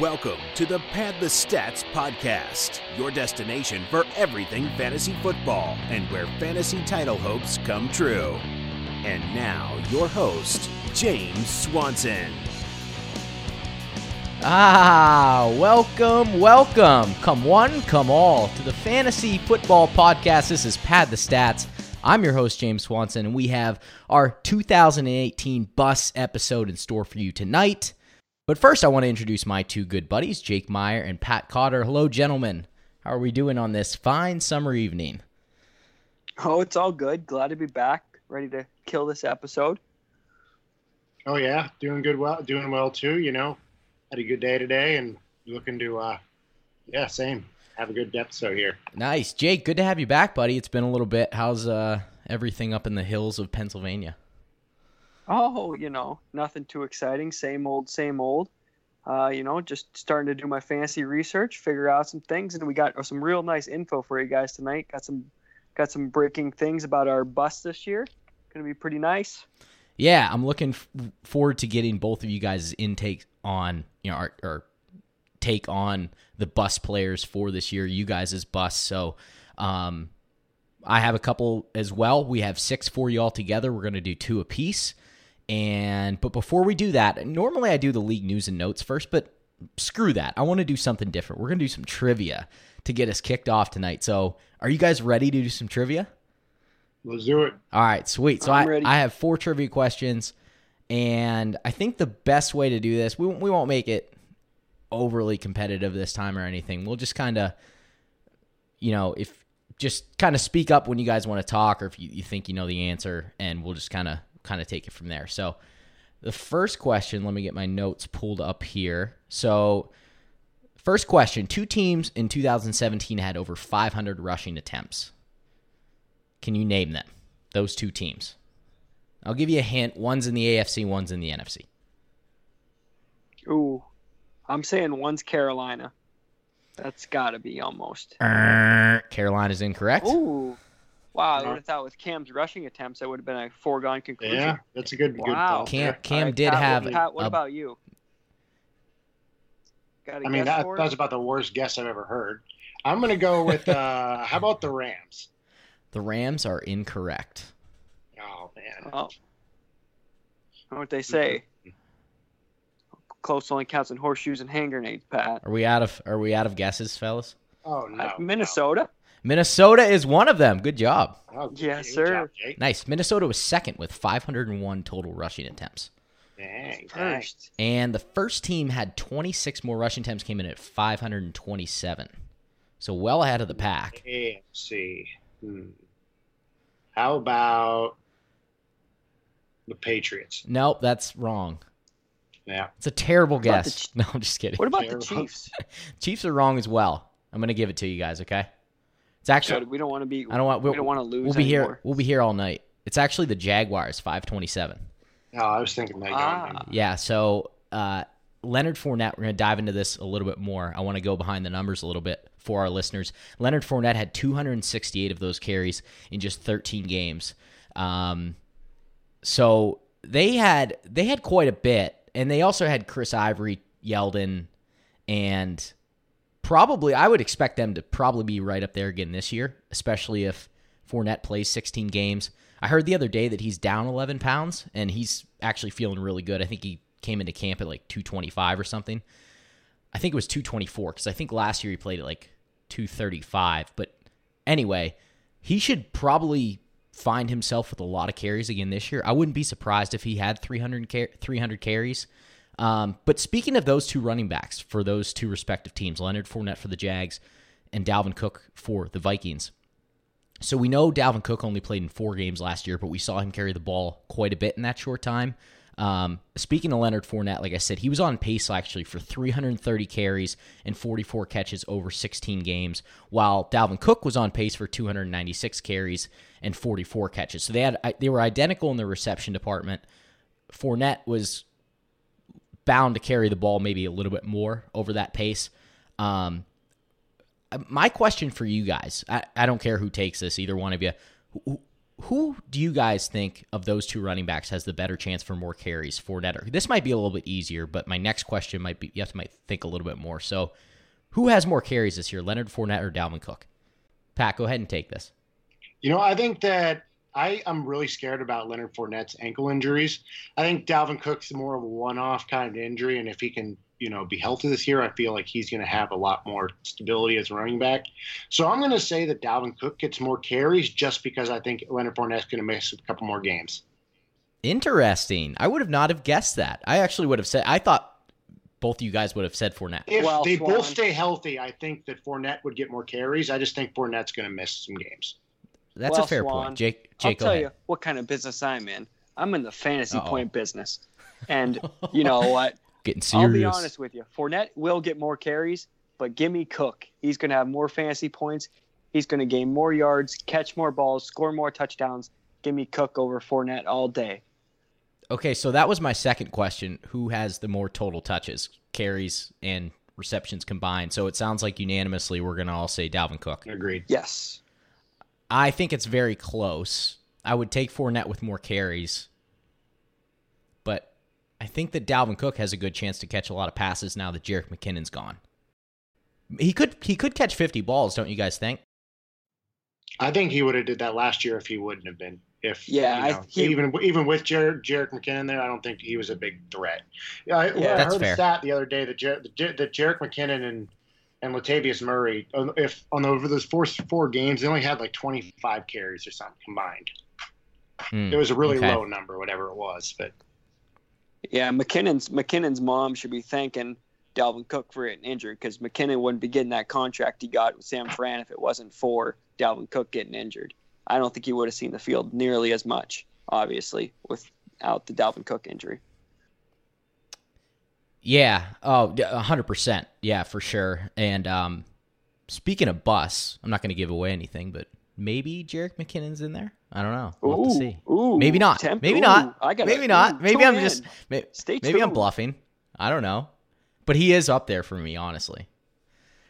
Welcome to the Pad the Stats podcast, your destination for everything fantasy football and where fantasy title hopes come true. And now, your host, James Swanson. Welcome. Come one, come all to the Fantasy Football Podcast. This is Pad the Stats. I'm your host, James Swanson, and we have our 2018 Bus episode in store for you tonight. But first, I want to introduce my two good buddies, Jake Meyer and Pat Cotter. Hello, gentlemen. How are we doing on this fine summer evening? Oh, it's all good. Glad to be back. Ready to kill this episode. Oh, yeah. Doing well, too. You know, had a good day today and looking to, same. Have a good episode here. Nice. Jake, good to have you back, buddy. It's been a little bit. How's everything up in the hills of Pennsylvania? Oh, you know, nothing too exciting. Same old, same old. Just starting to do my fantasy research, figure out some things, and we got some real nice info for you guys tonight. Got some breaking things about our bus this year. Going to be pretty nice. Yeah, I'm looking forward to getting both of you guys' intakes on, you know, our take on the bus players for this year, you guys' bus. So, I have a couple as well. We have six for you all together. We're going to do two apiece. But before we do that, normally I do the league news and notes first, but screw that. I want to do something different. We're going to do some trivia to get us kicked off tonight. So are you guys ready to do some trivia? Let's do it. All right, sweet. So I have four trivia questions, and I think the best way to do this, we won't make it overly competitive this time or anything. We'll just kind of, you know, just kind of speak up when you guys want to talk or if you think you know the answer, and we'll just kind of take it from there. So the first question, let me get my notes pulled up here. So first question, two teams in 2017 had over 500 rushing attempts. Can you name them, those two teams? I'll give you a hint. One's in the AFC, one's in the NFC. Ooh, I'm saying one's Carolina. That's got to be almost. Carolina's incorrect. Ooh. Wow, I would have thought with Cam's rushing attempts, that would have been a foregone conclusion. Yeah, that's a good wow. Good Cam right, did Pat, have... Pat, what about you? Got that was about the worst guess I've ever heard. I'm going to go with, how about the Rams? The Rams are incorrect. Oh, man. Oh. What they say? Close only counts in horseshoes and hand grenades, Pat. Are we out of guesses, fellas? Oh, no. Minnesota? No. Minnesota is one of them. Good job. Oh, yes, sir. Job, nice. Minnesota was second with 501 total rushing attempts. Dang. First. And the first team had 26 more rushing attempts, came in at 527. So well ahead of the pack. AFC. How about the Patriots? Nope, that's wrong. Yeah. It's a terrible guess. No, I'm just kidding. What about the Chiefs? Chiefs are wrong as well. I'm going to give it to you guys, okay? It's actually we don't want to be. I don't want. We don't want to lose. We'll be anymore. Here. We'll be here all night. It's actually the Jaguars, 527. Oh, I was thinking that. Yeah. So Leonard Fournette. We're going to dive into this a little bit more. I want to go behind the numbers a little bit for our listeners. Leonard Fournette had 268 of those carries in just 13 games. So they had quite a bit, and they also had Chris Ivory, Yeldon, and. Probably, I would expect them to probably be right up there again this year, especially if Fournette plays 16 games. I heard the other day that he's down 11 pounds, and he's actually feeling really good. I think he came into camp at like 225 or something. I think it was 224 because I think last year he played at like 235. But anyway, he should probably find himself with a lot of carries again this year. I wouldn't be surprised if he had 300 carries. But speaking of those two running backs for those two respective teams, Leonard Fournette for the Jags and Dalvin Cook for the Vikings. So we know Dalvin Cook only played in 4 games last year, but we saw him carry the ball quite a bit in that short time. Speaking of Leonard Fournette, like I said, he was on pace actually for 330 carries and 44 catches over 16 games, while Dalvin Cook was on pace for 296 carries and 44 catches. So they were identical in the reception department. Fournette was bound to carry the ball maybe a little bit more over that pace. My question for you guys, I don't care who takes this, either one of you, Who do you guys think of those two running backs has the better chance for more carries, Fournette? This might be a little bit easier, but my next question might be, you have to might think a little bit more. So who has more carries this year, Leonard Fournette or Dalvin Cook? Pat, go ahead and take this. You know, I think that I'm really scared about Leonard Fournette's ankle injuries. I think Dalvin Cook's more of a one-off kind of injury, and if he can, you know, be healthy this year, I feel like he's going to have a lot more stability as a running back. So I'm going to say that Dalvin Cook gets more carries just because I think Leonard Fournette's going to miss a couple more games. Interesting. I would have not have guessed that. I actually would have said, I thought both of you guys would have said Fournette. If they both stay healthy, I think that Fournette would get more carries. I just think Fournette's going to miss some games. That's a fair point. Jake, I'll tell you what kind of business I'm in. I'm in the fantasy point business. And you know what? Getting serious. I'll be honest with you. Fournette will get more carries, but give me Cook. He's going to have more fantasy points. He's going to gain more yards, catch more balls, score more touchdowns. Give me Cook over Fournette all day. Okay, so that was my second question. Who has the more total touches, carries, and receptions combined? So it sounds like unanimously we're going to all say Dalvin Cook. Agreed. Yes. I think it's very close. I would take Fournette with more carries. But I think that Dalvin Cook has a good chance to catch a lot of passes now that Jerick McKinnon's gone. He could catch 50 balls, don't you guys think? I think he would have did that last year if he wouldn't have been. Even with Jerick McKinnon there, I don't think he was a big threat. I heard a stat the other day that Jerick McKinnon and Latavius Murray, over those four games, they only had like 25 carries or something combined. It was a really low number, whatever it was, but. Yeah, McKinnon's mom should be thanking Dalvin Cook for getting injured, because McKinnon wouldn't be getting that contract he got with San Fran if it wasn't for Dalvin Cook getting injured. I don't think he would have seen the field nearly as much, obviously, without the Dalvin Cook injury. Yeah, 100%. Yeah, for sure. And speaking of busts, I'm not going to give away anything, but maybe Jerick McKinnon's in there. I don't know. We'll have to see. Maybe not. Maybe not. Maybe not. Maybe I'm just. Maybe I'm bluffing. I don't know. But he is up there for me, honestly.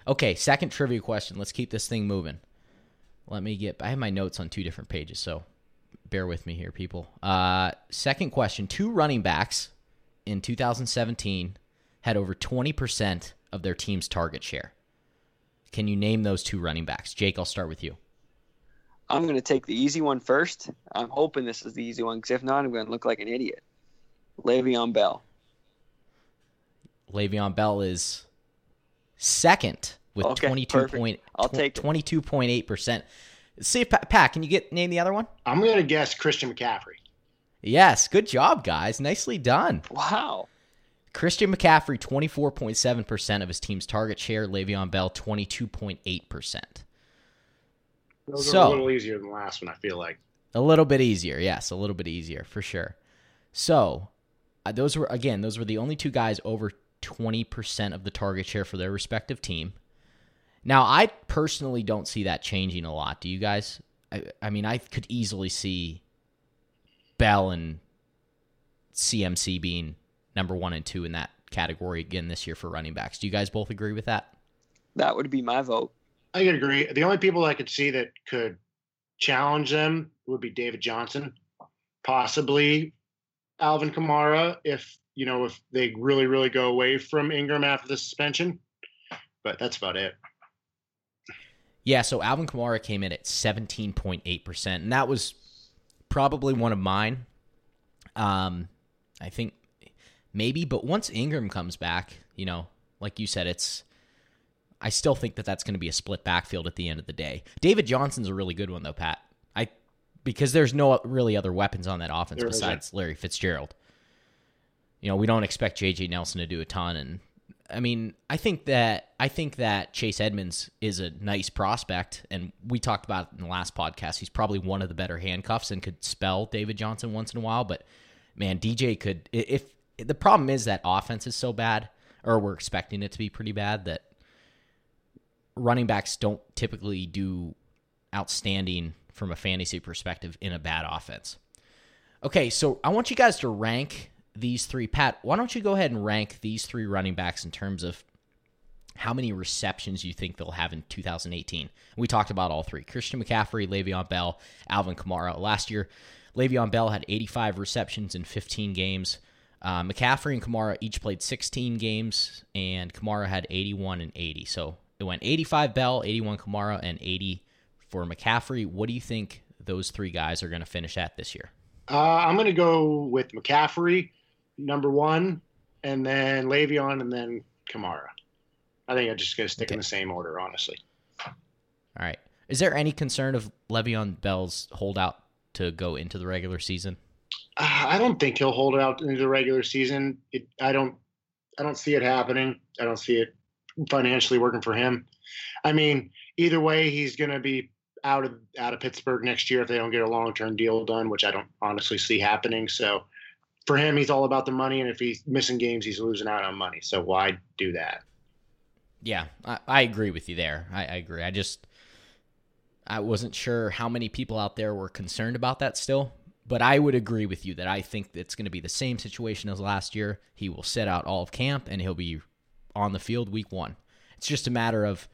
Okay, second trivia question. Let's keep this thing moving. I have my notes on two different pages, so bear with me here, people. Second question. Two running backs in 2017 had over 20% of their team's target share. Can you name those two running backs? Jake, I'll start with you. I'm going to take the easy one first. I'm hoping this is the easy one, because if not, I'm going to look like an idiot. Le'Veon Bell. Le'Veon Bell is second with 22.8%. See, Pat, can you name the other one? I'm going to guess Christian McCaffrey. Yes, good job, guys. Nicely done. Wow. Christian McCaffrey, 24.7% of his team's target share. Le'Veon Bell, 22.8%. Those are a little easier than the last one, I feel like. A little bit easier, yes. A little bit easier, for sure. So, those were the only two guys over 20% of the target share for their respective team. Now, I personally don't see that changing a lot. Do you guys? I mean, I could easily see Bell and CMC being number 1 and 2 in that category again this year for running backs. Do you guys both agree with that? That would be my vote. I could agree. The only people I could see that could challenge them would be David Johnson, possibly Alvin Kamara, if they really, really go away from Ingram after the suspension. But that's about it. Yeah, so Alvin Kamara came in at 17.8%, and that was probably one of mine. I think maybe, but once Ingram comes back, like you said, I still think that's going to be a split backfield at the end of the day. David Johnson's a really good one, though, Pat. Because there's no really other weapons on that offense besides Larry Fitzgerald. We don't expect J.J. Nelson to do a ton. And I mean, I think that Chase Edmonds is a nice prospect, and we talked about it in the last podcast. He's probably one of the better handcuffs and could spell David Johnson once in a while. But man, DJ could. If the problem is that offense is so bad, or we're expecting it to be pretty bad, that running backs don't typically do outstanding from a fantasy perspective in a bad offense. Okay, so I want you guys to rank these three. Pat, why don't you go ahead and rank these three running backs in terms of how many receptions you think they'll have in 2018. We talked about all three: Christian McCaffrey, Le'Veon Bell, Alvin Kamara. Last year, Le'Veon Bell had 85 receptions in 15 games. McCaffrey and Kamara each played 16 games, and Kamara had 81 and 80. So it went 85 Bell, 81 Kamara, and 80 for McCaffrey. What do you think those three guys are going to finish at this year? I'm going to go with McCaffrey, number one, and then Le'Veon, and then Kamara. I think I'm just going to stick in the same order, honestly. All right. Is there any concern of Le'Veon Bell's holdout to go into the regular season? I don't think he'll hold out into the regular season. I don't see it happening. I don't see it financially working for him. I mean, either way, he's going to be out of Pittsburgh next year if they don't get a long-term deal done, which I don't honestly see happening. So for him, he's all about the money, and if he's missing games, he's losing out on money. So why do that? Yeah, I agree with you there. I agree. I wasn't sure how many people out there were concerned about that still, but I would agree with you that I think it's going to be the same situation as last year. He will sit out all of camp, and he'll be on the field week one. It's just a matter of,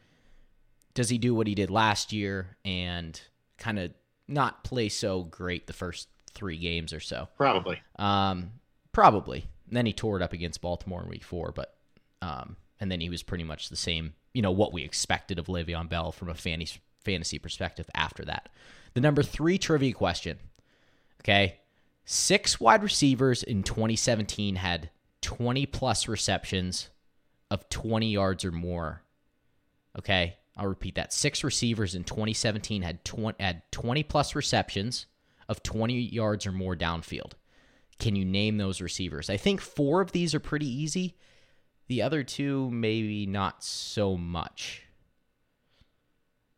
does he do what he did last year and kind of not play so great the first three games or so? Probably. Probably. And then he tore it up against Baltimore in week four, but and then he was pretty much the same, what we expected of Le'Veon Bell from a fantasy perspective after that. The number three trivia question. Okay. 6 wide receivers in 2017 had 20-plus receptions of 20 yards or more. Okay. I'll repeat that. 6 receivers in 2017 had 20-plus receptions of 20 yards or more downfield. Can you name those receivers? I think 4 of these are pretty easy. The other 2, maybe not so much.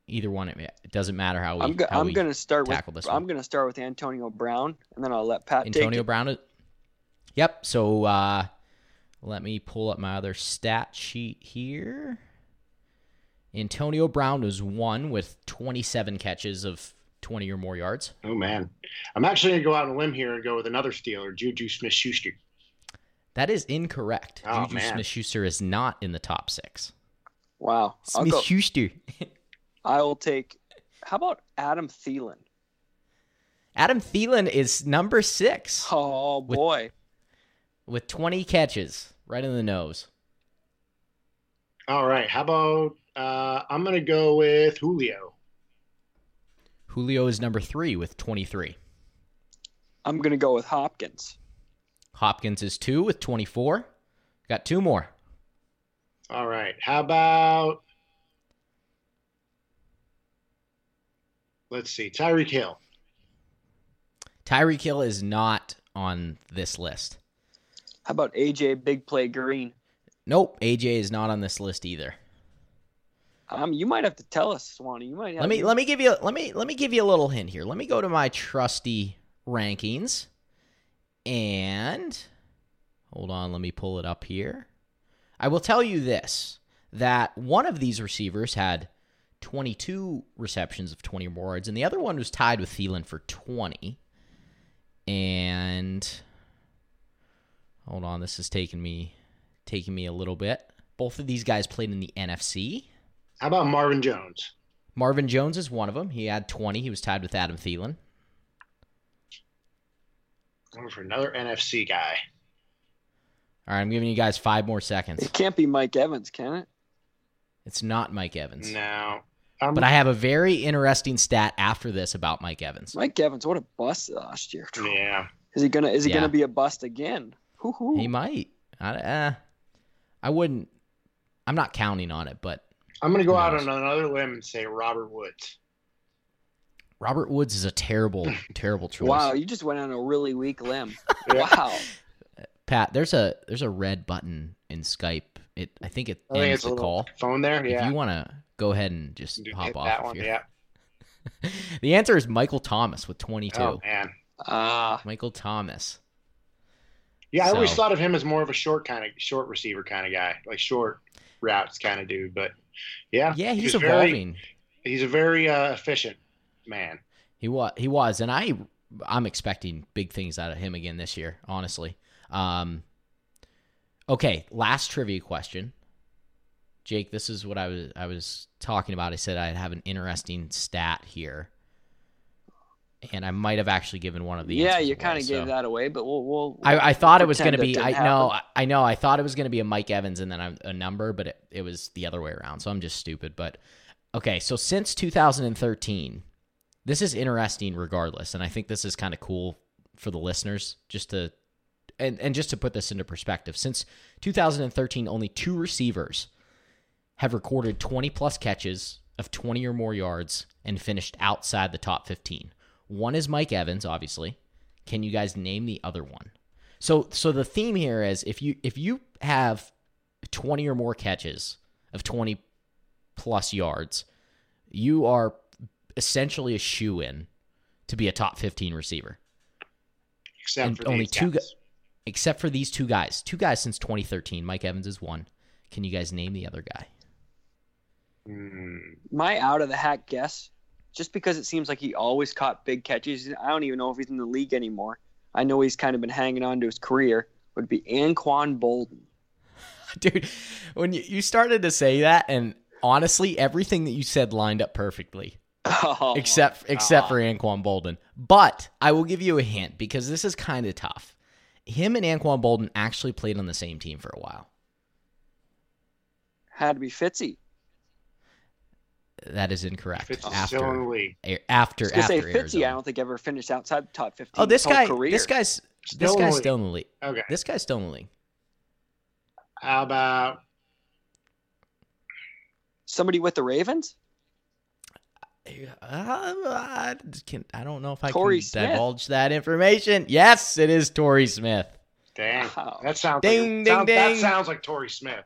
Either one, it doesn't matter how we tackle this one. I'm going to start with Antonio Brown, and then I'll let Pat take it. Antonio Brown. Yep. So let me pull up my other stat sheet here. Antonio Brown was one with 27 catches of 20 or more yards. Oh, man. I'm actually going to go out on a limb here and go with another Steeler, Juju Smith-Schuster. That is incorrect. Oh, Juju Smith-Schuster is not in the top 6. Wow. Smith-Schuster. I will take – how about Adam Thielen? Adam Thielen is number 6. Oh, boy. With 20 catches right in the nose. All right. How about – I'm going to go with Julio. Julio is number 3 with 23. I'm going to go with Hopkins. Hopkins is 2 with 24. Got 2 more. All right. How about, let's see, Tyreek Hill. Tyreek Hill is not on this list. How about AJ Big Play Green? Nope. AJ is not on this list either. You might have to tell us, Swanee. You might have let me give you a little hint here. Let me go to my trusty rankings, and hold on, let me pull it up here. I will tell you this: that one of these receivers had 22 receptions of 20 or more yards, and the other one was tied with Thielen for 20. And hold on, this is taking me a little bit. Both of these guys played in the NFC. How about Marvin Jones? Marvin Jones is one of them. He had 20. He was tied with Adam Thielen. Going for another NFC guy. All right, I'm giving you guys 5 more seconds. It can't be Mike Evans, can it? It's not Mike Evans. No. But I have a very interesting stat after this about Mike Evans. Mike Evans, what a bust last year. Yeah. Is he gonna be a bust again? Hoo-hoo. He might. I wouldn't. I'm not counting on it, but. I'm going to go out on another limb and say Robert Woods. Robert Woods is a terrible, terrible choice. Wow, you just went on a really weak limb. Wow. Pat, there's a red button in Skype. I think it's a call. Phone there, yeah. If you want to go ahead and just hop off. That one, yeah. The answer is Michael Thomas with 22. Oh, man. Michael Thomas. Yeah, I always thought of him as more of a short receiver kind of guy, like short routes kind of dude, but... Yeah, he's evolving. He's a very efficient man. He was, and I'm expecting big things out of him again this year, honestly. Okay, last trivia question. Jake, this is what I was talking about. I said I'd have an interesting stat here, and I might have actually given one of the answers. Yeah, you kind of gave that away, but we'll I thought it was going to be. I thought it was going to be a Mike Evans and then a number, but it was the other way around. So I'm just stupid. But okay, so since 2013, this is interesting regardless, and I think this is kind of cool for the listeners just to and just to put this into perspective. Since 2013, only two receivers have recorded 20-plus catches of 20 or more yards and finished outside the top 15. One is Mike Evans, obviously. Can you guys name the other one? So the theme here is if you have 20 or more catches of 20-plus yards, you are essentially a shoe-in to be a top 15 receiver. Except for these two guys. Two guys since 2013. Mike Evans is one. Can you guys name the other guy? My out-of-the-hat guess, just because it seems like he always caught big catches, I don't even know if he's in the league anymore. I know he's kind of been hanging on to his career, would be Anquan Boldin. Dude, when you started to say that, and honestly, everything that you said lined up perfectly. Oh, except for Anquan Boldin. But I will give you a hint, because this is kind of tough. Him and Anquan Boldin actually played on the same team for a while. Had to be Fitzy. That is incorrect. Fitz after Fitzy, I don't think ever finished outside the top 15. Oh, this guy's still in the league. Okay, this guy's still in the league. How about somebody with the Ravens? I don't know if I can divulge that information. Yes, it is Torrey Smith. Dang, wow. That sounds That sounds like Torrey Smith.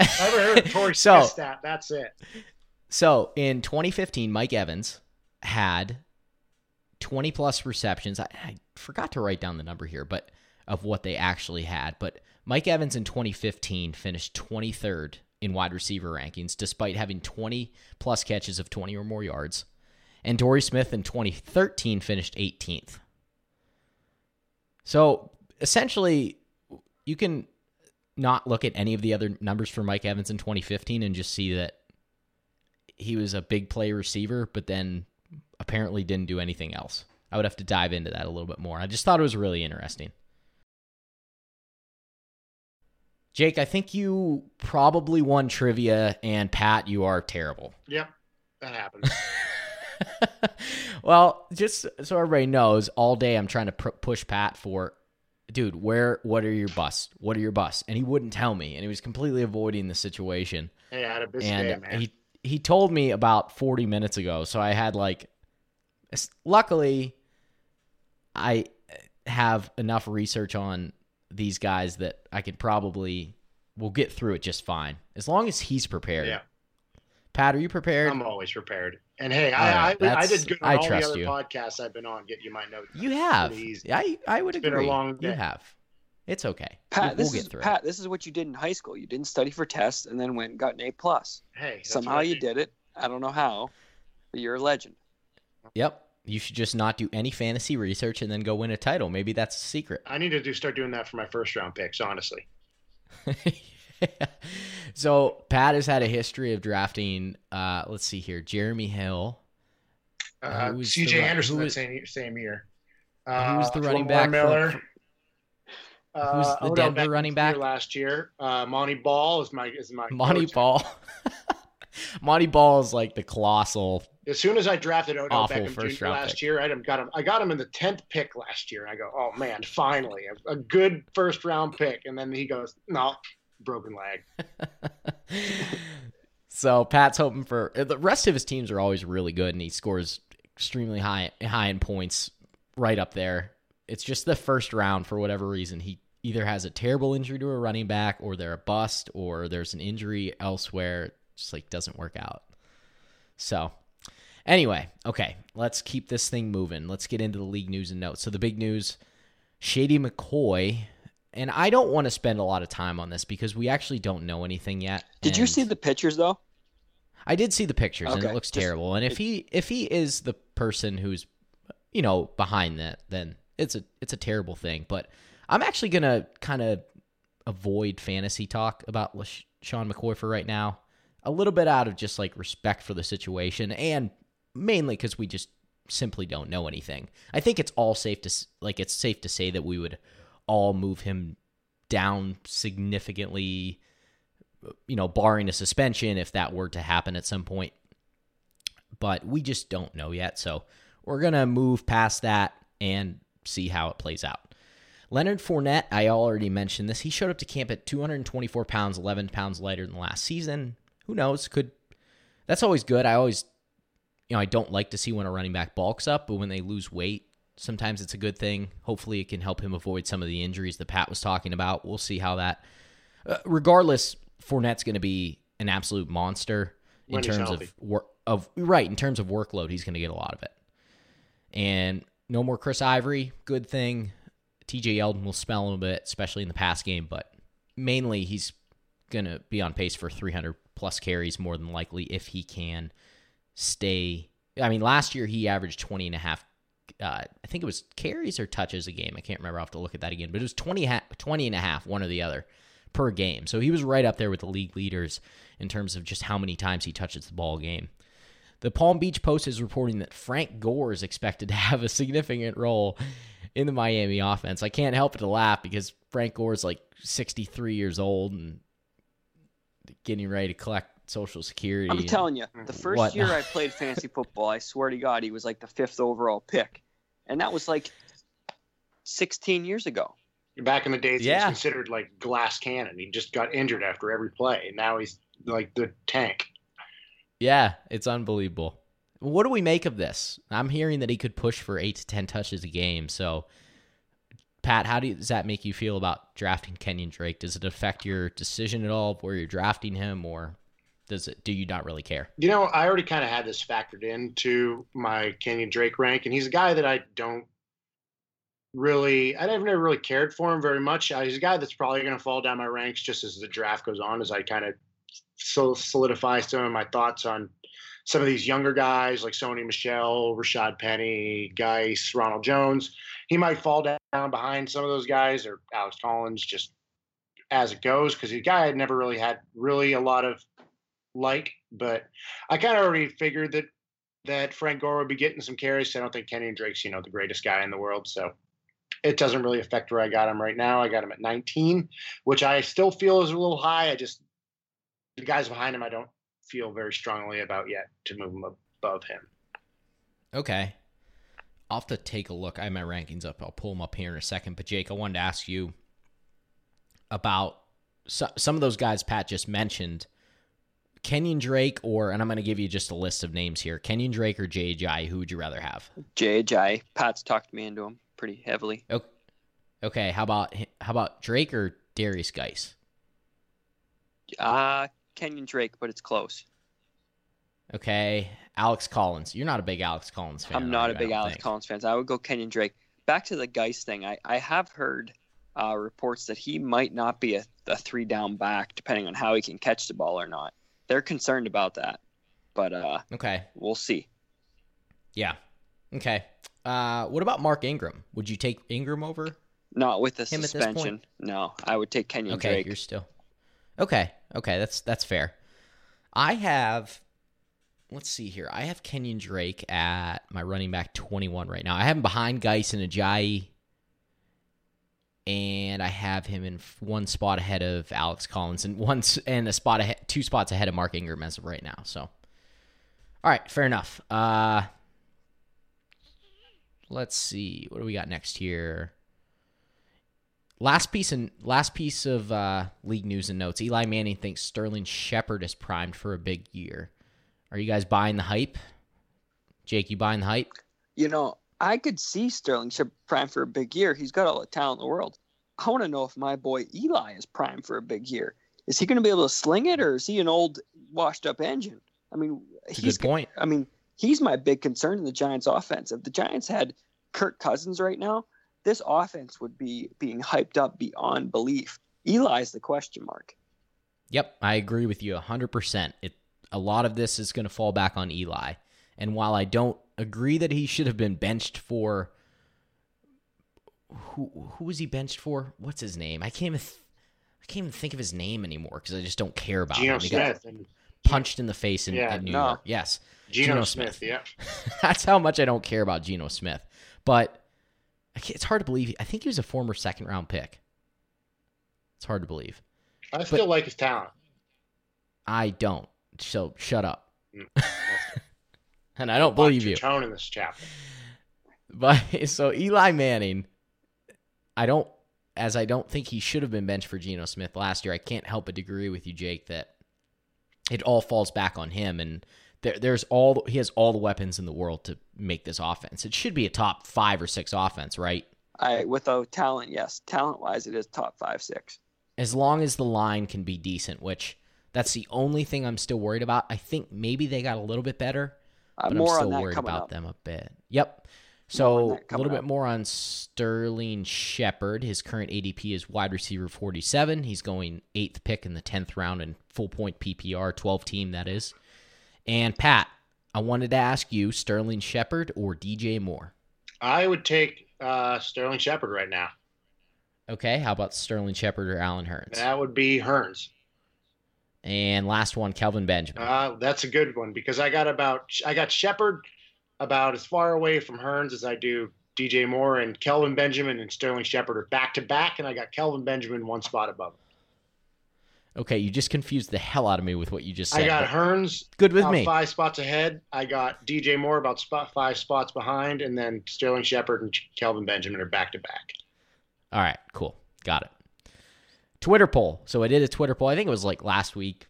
Never heard of Torrey Smith stat. That's it. So in 2015, Mike Evans had 20-plus receptions. I forgot to write down the number here, but of what they actually had. But Mike Evans in 2015 finished 23rd in wide receiver rankings, despite having 20-plus catches of 20 or more yards. And Torrey Smith in 2013 finished 18th. So essentially, you can not look at any of the other numbers for Mike Evans in 2015 and just see that he was a big play receiver, but then apparently didn't do anything else. I would have to dive into that a little bit more. I just thought it was really interesting. Jake, I think you probably won trivia, and Pat, you are terrible. Yep, that happens. Well, just so everybody knows, all day I'm trying to push Pat for, dude, what are your busts? What are your busts? And he wouldn't tell me, and he was completely avoiding the situation. Hey, I had a busy day, man. He told me about 40 minutes ago, so I had luckily, I have enough research on these guys that I could we'll get through it just fine. As long as he's prepared. Yeah. Pat, are you prepared? I'm always prepared. And hey, I did good on all the other podcasts I've been on, getting you my notes. You have. I would agree. It's been a long day. You have. It's okay. Pat, this is what you did in high school. You didn't study for tests and then went and got an A+. Hey, somehow you did it. I don't know how, but you're a legend. Yep. You should just not do any fantasy research and then go win a title. Maybe that's the secret. I need to start doing that for my first-round picks, honestly. Yeah. So Pat has had a history of drafting, let's see here, Jeremy Hill. C.J. Anderson same year. Who's the running back? Miller. Who's the Denver running back last year? Monty Ball is my Monty coach. Ball. Monty Ball is like the colossal. As soon as I drafted Odell Beckham Jr. last year, I got him in the 10th pick last year. I go, oh man, finally a good first round pick, and then he goes, no, broken leg. So Pat's hoping for the rest of his teams are always really good, and he scores extremely high in points, right up there. It's just the first round for whatever reason he either has a terrible injury to a running back, or they're a bust, or there's an injury elsewhere. Just doesn't work out. So anyway, okay, let's keep this thing moving. Let's get into the league news and notes. So the big news, Shady McCoy, and I don't want to spend a lot of time on this because we actually don't know anything yet. Did you see the pictures though? I did see the pictures, okay. And it looks terrible. And if he is the person who's, behind that, then it's a terrible thing. But I'm actually going to kind of avoid fantasy talk about LeSean McCoy for right now. a little bit out of just like respect for the situation, and mainly because we just simply don't know anything. I think it's all safe to it's safe to say that we would all move him down significantly, you know, barring a suspension if that were to happen at some point. But we just don't know yet, so we're going to move past that and see how it plays out. Leonard Fournette, I already mentioned this. He showed up to camp at 224 pounds, 11 pounds lighter than last season. Who knows? That's always good. I always, I don't like to see when a running back bulks up, but when they lose weight, sometimes it's a good thing. Hopefully it can help him avoid some of the injuries that Pat was talking about. We'll see how that... regardless, Fournette's going to be an absolute monster in terms of work. In terms of workload, he's going to get a lot of it. And no more Chris Ivory, good thing. TJ Yeldon will spell him a bit, especially in the pass game, but mainly he's going to be on pace for 300-plus carries more than likely if he can stay. I mean, last year he averaged 20 and a half, I think it was carries or touches a game. I can't remember. I'll have to look at that again, but it was 20 and a half, one or the other, per game. So he was right up there with the league leaders in terms of just how many times he touches the ball game. The Palm Beach Post is reporting that Frank Gore is expected to have a significant role in the Miami offense. I can't help but to laugh because Frank Gore is like 63 years old and getting ready to collect Social Security. I'm telling you, the first year I played fantasy football, I swear to God, he was like the 5th overall pick. And that was like 16 years ago. Back in the days, he was considered like glass cannon. He just got injured after every play, and now he's like the tank. Yeah, it's unbelievable. What do we make of this? I'm hearing that he could push for 8 to 10 touches a game. So, Pat, does that make you feel about drafting Kenyan Drake? Does it affect your decision at all where you're drafting him, or do you not really care? You know, I already kind of had this factored into my Kenyan Drake rank, and he's a guy that I've never really cared for him very much. He's a guy that's probably going to fall down my ranks just as the draft goes on, as I kind of solidify some of my thoughts on some of these younger guys like Sony Michel, Rashaad Penny, Guice, Ronald Jones. He might fall down behind some of those guys, or Alex Collins, just as it goes, because he's a guy I'd never really had a lot of like, but I kind of already figured that Frank Gore would be getting some carries. So I don't think Kenyan Drake's, the greatest guy in the world, so it doesn't really affect where I got him right now. I got him at 19, which I still feel is a little high. The guys behind him, I don't feel very strongly about yet to move him above him. Okay. I'll have to take a look. I have my rankings up. I'll pull them up here in a second. But, Jake, I wanted to ask you about some of those guys Pat just mentioned. Kenyan Drake and I'm going to give you just a list of names here. Kenyan Drake or Jay Ajayi, who would you rather have? Jay Ajayi. Pat's talked me into him pretty heavily. Okay. How about Drake or Derrius Guice? Kenyan Drake, but it's close. Okay. Alex Collins. You're not a big Alex Collins fan. I'm not a big Alex Collins fan. I would go Kenyan Drake. Back to the Guice thing. I have heard reports that he might not be a three-down back, depending on how he can catch the ball or not. They're concerned about that. But okay, we'll see. Yeah. Okay. What about Mark Ingram? Would you take Ingram over? Not with the suspension. No, I would take Kenyan Drake. Okay, you're still... Okay, that's fair. Let's see here. I have Kenyan Drake at my running back 21 right now. I have him behind Guice and Ajayi, and I have him in one spot ahead of Alex Collins two spots ahead of Mark Ingram as of right now. So, all right, fair enough. Let's see, what do we got next here? Last piece of league news and notes. Eli Manning thinks Sterling Shepard is primed for a big year. Are you guys buying the hype? Jake, you buying the hype? I could see Sterling Shepard primed for a big year. He's got all the talent in the world. I want to know if my boy Eli is primed for a big year. Is he going to be able to sling it, or is he an old, washed-up engine? I mean, he's a good point. I mean, he's my big concern in the Giants' offense. If the Giants had Kirk Cousins right now, this offense would be being hyped up beyond belief. Eli's the question mark. Yep, I agree with you 100%. A lot of this is going to fall back on Eli. And while I don't agree that he should have been benched for... Who was he benched for? What's his name? I can't even think of his name anymore because I just don't care about him. Geno Smith. punched in the face at New York. Yes. Geno Smith. That's how much I don't care about Geno Smith. But it's hard to believe. I think he was a former second-round pick. It's hard to believe. I still like his talent. I don't. So shut up. And I don't believe you. Tone in this chapter. But so Eli Manning, I don't think he should have been benched for Geno Smith last year. I can't help but agree with you, Jake, that it all falls back on him, and he has all the weapons in the world to make this offense. It should be a top 5 or 6 offense, right? With a talent, yes. Talent-wise, it is top 5, 6. As long as the line can be decent, which that's the only thing I'm still worried about. I think maybe they got a little bit better, but I'm still worried about them a bit. Yep. So a little bit more on Sterling Shepard. His current ADP is wide receiver 47. He's going 8th pick in the 10th round in full point PPR, 12 team that is. And Pat, I wanted to ask you, Sterling Shepard or DJ Moore? I would take Sterling Shepard right now. Okay, how about Sterling Shepard or Allen Hurns? That would be Hurns. And last one, Kelvin Benjamin. That's a good one because I got Shepard about as far away from Hurns as I do DJ Moore, and Kelvin Benjamin and Sterling Shepard are back-to-back, and I got Kelvin Benjamin one spot above him. Okay, you just confused the hell out of me with what you just said. I got Hurns good with me. 5 spots ahead. I got DJ Moore about 5 spots behind, and then Sterling Shepard and Kelvin Benjamin are back-to-back. All right, cool. Got it. Twitter poll. So I did a Twitter poll. I think it was like last week.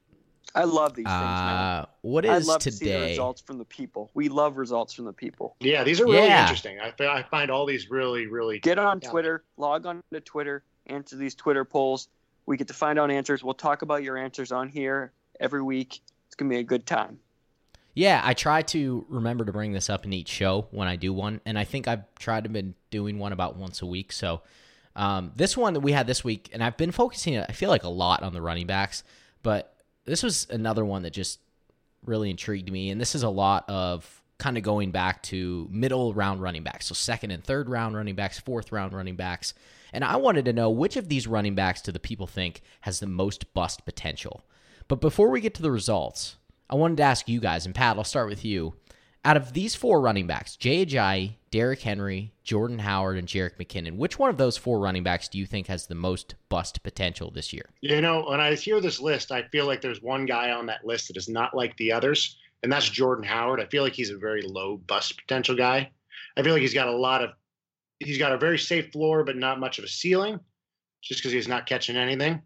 I love these things, man. What is today? I love to see the results from the people. We love results from the people. Yeah, these are really interesting. I find all these really, really... Get on Twitter. Log on to Twitter. Answer these Twitter polls. We get to find out answers. We'll talk about your answers on here every week. It's going to be a good time. Yeah, I try to remember to bring this up in each show when I do one, and I think I've tried to been doing one about once a week. So this one that we had this week, and I've been focusing, I feel like, a lot on the running backs, but this was another one that just really intrigued me, and this is a lot of kind of going back to middle-round running backs, so second- and third-round running backs, fourth-round running backs, and I wanted to know which of these running backs do the people think has the most bust potential. But before we get to the results, I wanted to ask you guys, and Pat, I'll start with you. Out of these 4 running backs, Jay Ajayi, Derrick Henry, Jordan Howard, and Jerick McKinnon, which one of those 4 running backs do you think has the most bust potential this year? You know, when I hear this list, I feel like there's one guy on that list that is not like the others, and that's Jordan Howard. I feel like he's a very low bust potential guy. I feel like he's got a very safe floor, but not much of a ceiling, just because he's not catching anything.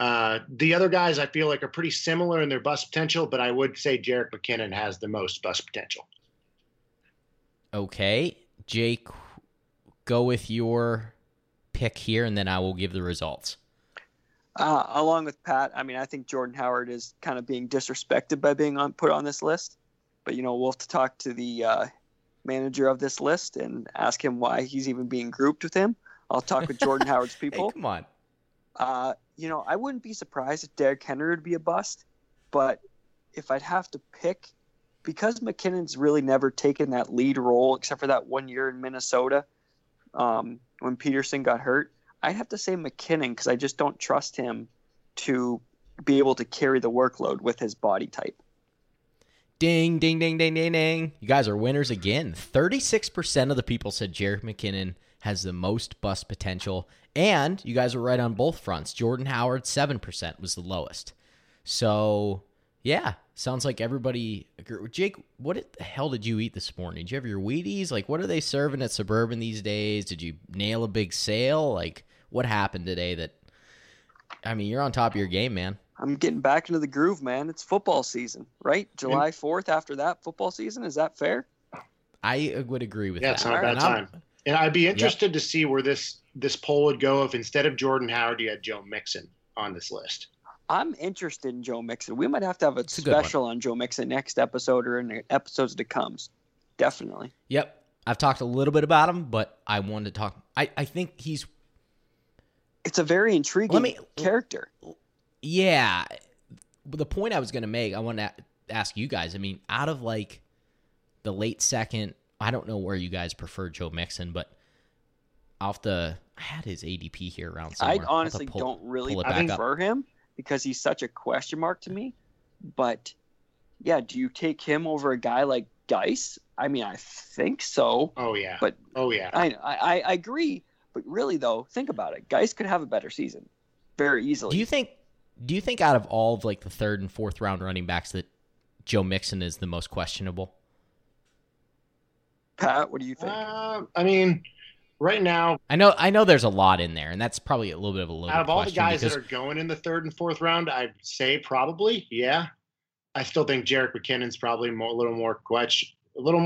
The other guys I feel like are pretty similar in their bust potential, but I would say Jerick McKinnon has the most bust potential. Okay, Jake, go with your pick here, and then I will give the results. Along with Pat, I mean, I think Jordan Howard is kind of being disrespected by being put on this list. But, you know, we'll have to talk to the manager of this list and ask him why he's even being grouped with him. I'll talk with Jordan Howard's people. Hey, come on. You know, I wouldn't be surprised if Derrick Henry would be a bust, but if I'd have to pick, because McKinnon's really never taken that lead role except for that one year in Minnesota when Peterson got hurt, I'd have to say McKinnon because I just don't trust him to be able to carry the workload with his body type. Ding, ding, ding, ding, ding, ding. You guys are winners again. 36% of the people said Jerick McKinnon has the most bust potential, and you guys were right on both fronts. Jordan Howard, 7% was the lowest. So, yeah, sounds like everybody agreed. Jake, what the hell did you eat this morning? Did you have your Wheaties? Like, what are they serving at Suburban these days? Did you nail a big sale? Like, what happened today that, I mean, you're on top of your game, man. I'm getting back into the groove, man. It's football season, right? July 4th after that, football season. Is that fair? I would agree with that. Yeah, it's not a bad time. And I'd be interested to see where this poll would go if instead of Jordan Howard, you had Joe Mixon on this list. I'm interested in Joe Mixon. We might have to have a special on Joe Mixon next episode or in the episodes that comes. Definitely. Yep. I've talked a little bit about him, but I wanted to talk. I think he's... It's a very intriguing character. Yeah. The point I was going to make, I wanted to ask you guys, I mean, out of like the late second... I don't know where you guys prefer Joe Mixon, but I had his ADP here around somewhere. I honestly don't really prefer him because he's such a question mark to me. But yeah, do you take him over a guy like Guice? I mean, I think so. Oh, yeah. But oh, yeah. I agree. But really, though, think about it. Guice could have a better season very easily. Do you think out of all of like the third and fourth round running backs that Joe Mixon is the most questionable? Pat, what do you think? I mean, right now, I know there's a lot in there, and that's probably a little bit of a loaded question. Out of all the guys that are going in the third and fourth round, I'd say probably, yeah. I still think Jerick McKinnon's probably a little more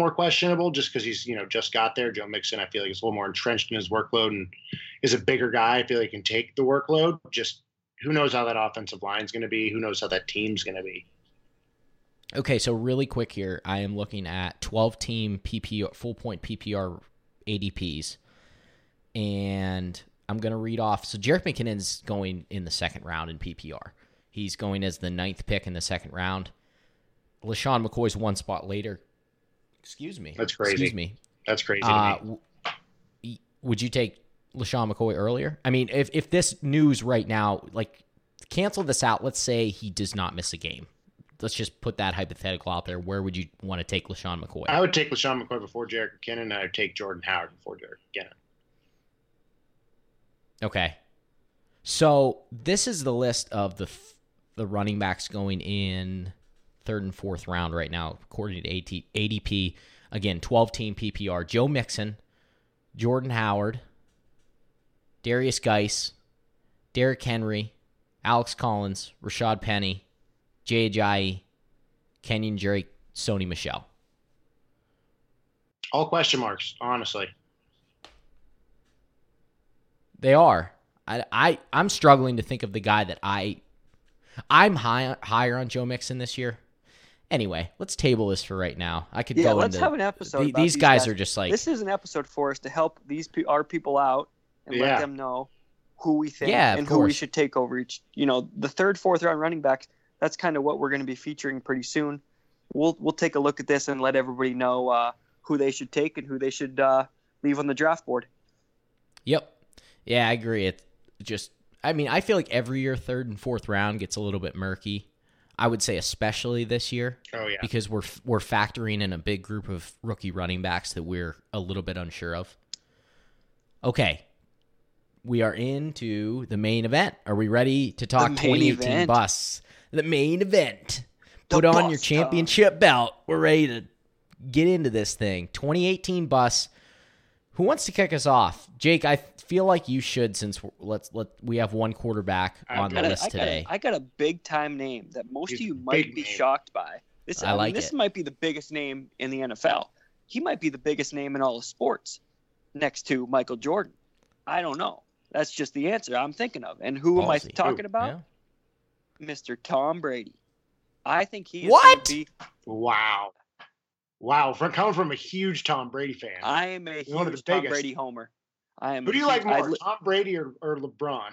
questionable, just because he's, you know, just got there. Joe Mixon, I feel like, is a little more entrenched in his workload and is a bigger guy. I feel like he can take the workload. Just who knows how that offensive line's going to be? Who knows how that team's going to be? Okay, so really quick here, I am looking at 12-team PPR, full-point PPR ADPs, and I'm going to read off. So Jerick McKinnon's going in the second round in PPR. He's going as the 9th pick in the second round. LeSean McCoy's one spot later. Excuse me. That's crazy. Excuse me. That's crazy to me. Would you take LeSean McCoy earlier? I mean, if this news right now, like, cancel this out. Let's say he does not miss a game. Let's just put that hypothetical out there. Where would you want to take LeSean McCoy? I would take LeSean McCoy before Jerick McKinnon, and I would take Jordan Howard before Jerick McKinnon. Okay. So this is the list of the running backs going in third and fourth round right now, according to ADP. Again, 12-team PPR. Joe Mixon, Jordan Howard, Derrius Guice, Derrick Henry, Alex Collins, Rashaad Penny, Jay Ajayi, Kenyan Drake, Sony Michel. All question marks, honestly. They are. I'm struggling to think of the guy that I'm higher on Joe Mixon this year. Anyway, let's table this for right now. I could go. Let's have an episode. These guys are just like, this is an episode for us to help our people out and let them know who we think and who we should take over each. You know, the third, fourth round running backs. That's kind of what we're going to be featuring pretty soon. We'll take a look at this and let everybody know who they should take and who they should leave on the draft board. Yep. Yeah, I agree. It just, I mean, I feel like every year third and fourth round gets a little bit murky. I would say especially this year. Oh, yeah. Because we're factoring in a big group of rookie running backs that we're a little bit unsure of. Okay. We are into the main event. Are we ready to talk 2018 busts? The main event. Put on your championship belt. We're ready to get into this thing. 2018 busts. Who wants to kick us off? Jake, I feel like you should, since we have one quarterback on the list today. I got a big time name that most of you might be shocked by. This might be the biggest name in the NFL. He might be the biggest name in all of sports, next to Michael Jordan. I don't know. That's just the answer I'm thinking of. And who am I talking about? Yeah. Mr. Tom Brady. I think he is what? Wow, for coming from a huge Tom Brady fan. I am a huge Tom Brady homer. Who do you like more, Tom Brady or LeBron?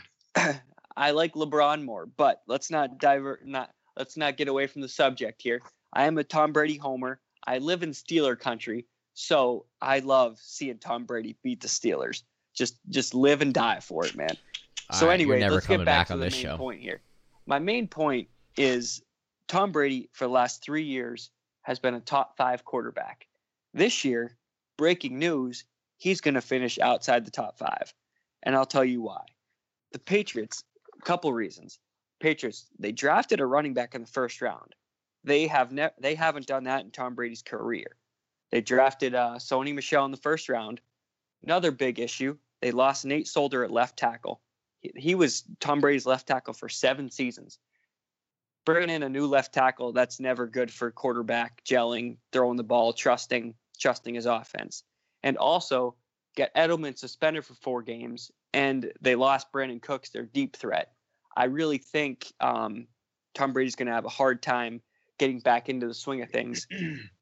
I like LeBron more, but let's not divert. Let's not get away from the subject here. I am a Tom Brady homer. I live in Steeler country, so I love seeing Tom Brady beat the Steelers. Just live and die for it, man. So anyway, let's get back to the main point here. My main point is Tom Brady for the last 3 years has been a top five quarterback. This year, breaking news, he's going to finish outside the top five. And I'll tell you why. The Patriots, a couple reasons. Patriots, they drafted a running back in the first round. They haven't done that in Tom Brady's career. They drafted Sony Michel in the first round. Another big issue, they lost Nate Solder at left tackle. He was Tom Brady's left tackle for 7 seasons. Bringing in a new left tackle, that's never good for quarterback gelling, throwing the ball, trusting his offense. And also, get Edelman suspended for 4 games, and they lost Brandon Cooks, their deep threat. I really think Tom Brady's going to have a hard time getting back into the swing of things.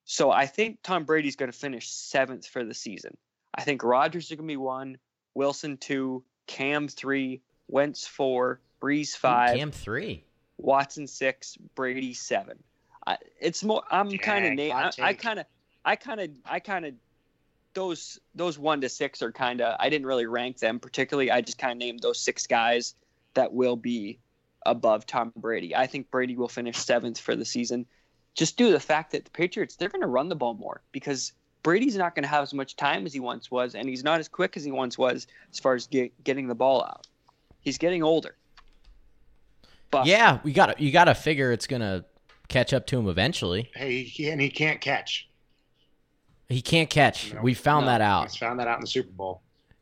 So I think Tom Brady's going to finish 7th for the season. I think Rodgers is going to be 1, Wilson 2, Cam 3, Wentz 4, Breeze 5. Ooh, Cam 3. Watson 6, Brady 7. I kind of those 1 to 6 are kind of, I didn't really rank them particularly. I just kind of named those 6 guys that will be above Tom Brady. I think Brady will finish 7th for the season. just due to the fact that the Patriots, they're going to run the ball more because Brady's not going to have as much time as he once was, and he's not as quick as he once was as far as getting the ball out. He's getting older. But yeah, you got to figure it's going to catch up to him eventually. Hey, and he can't catch. He can't catch. No, we found that out. We found that out in the Super Bowl.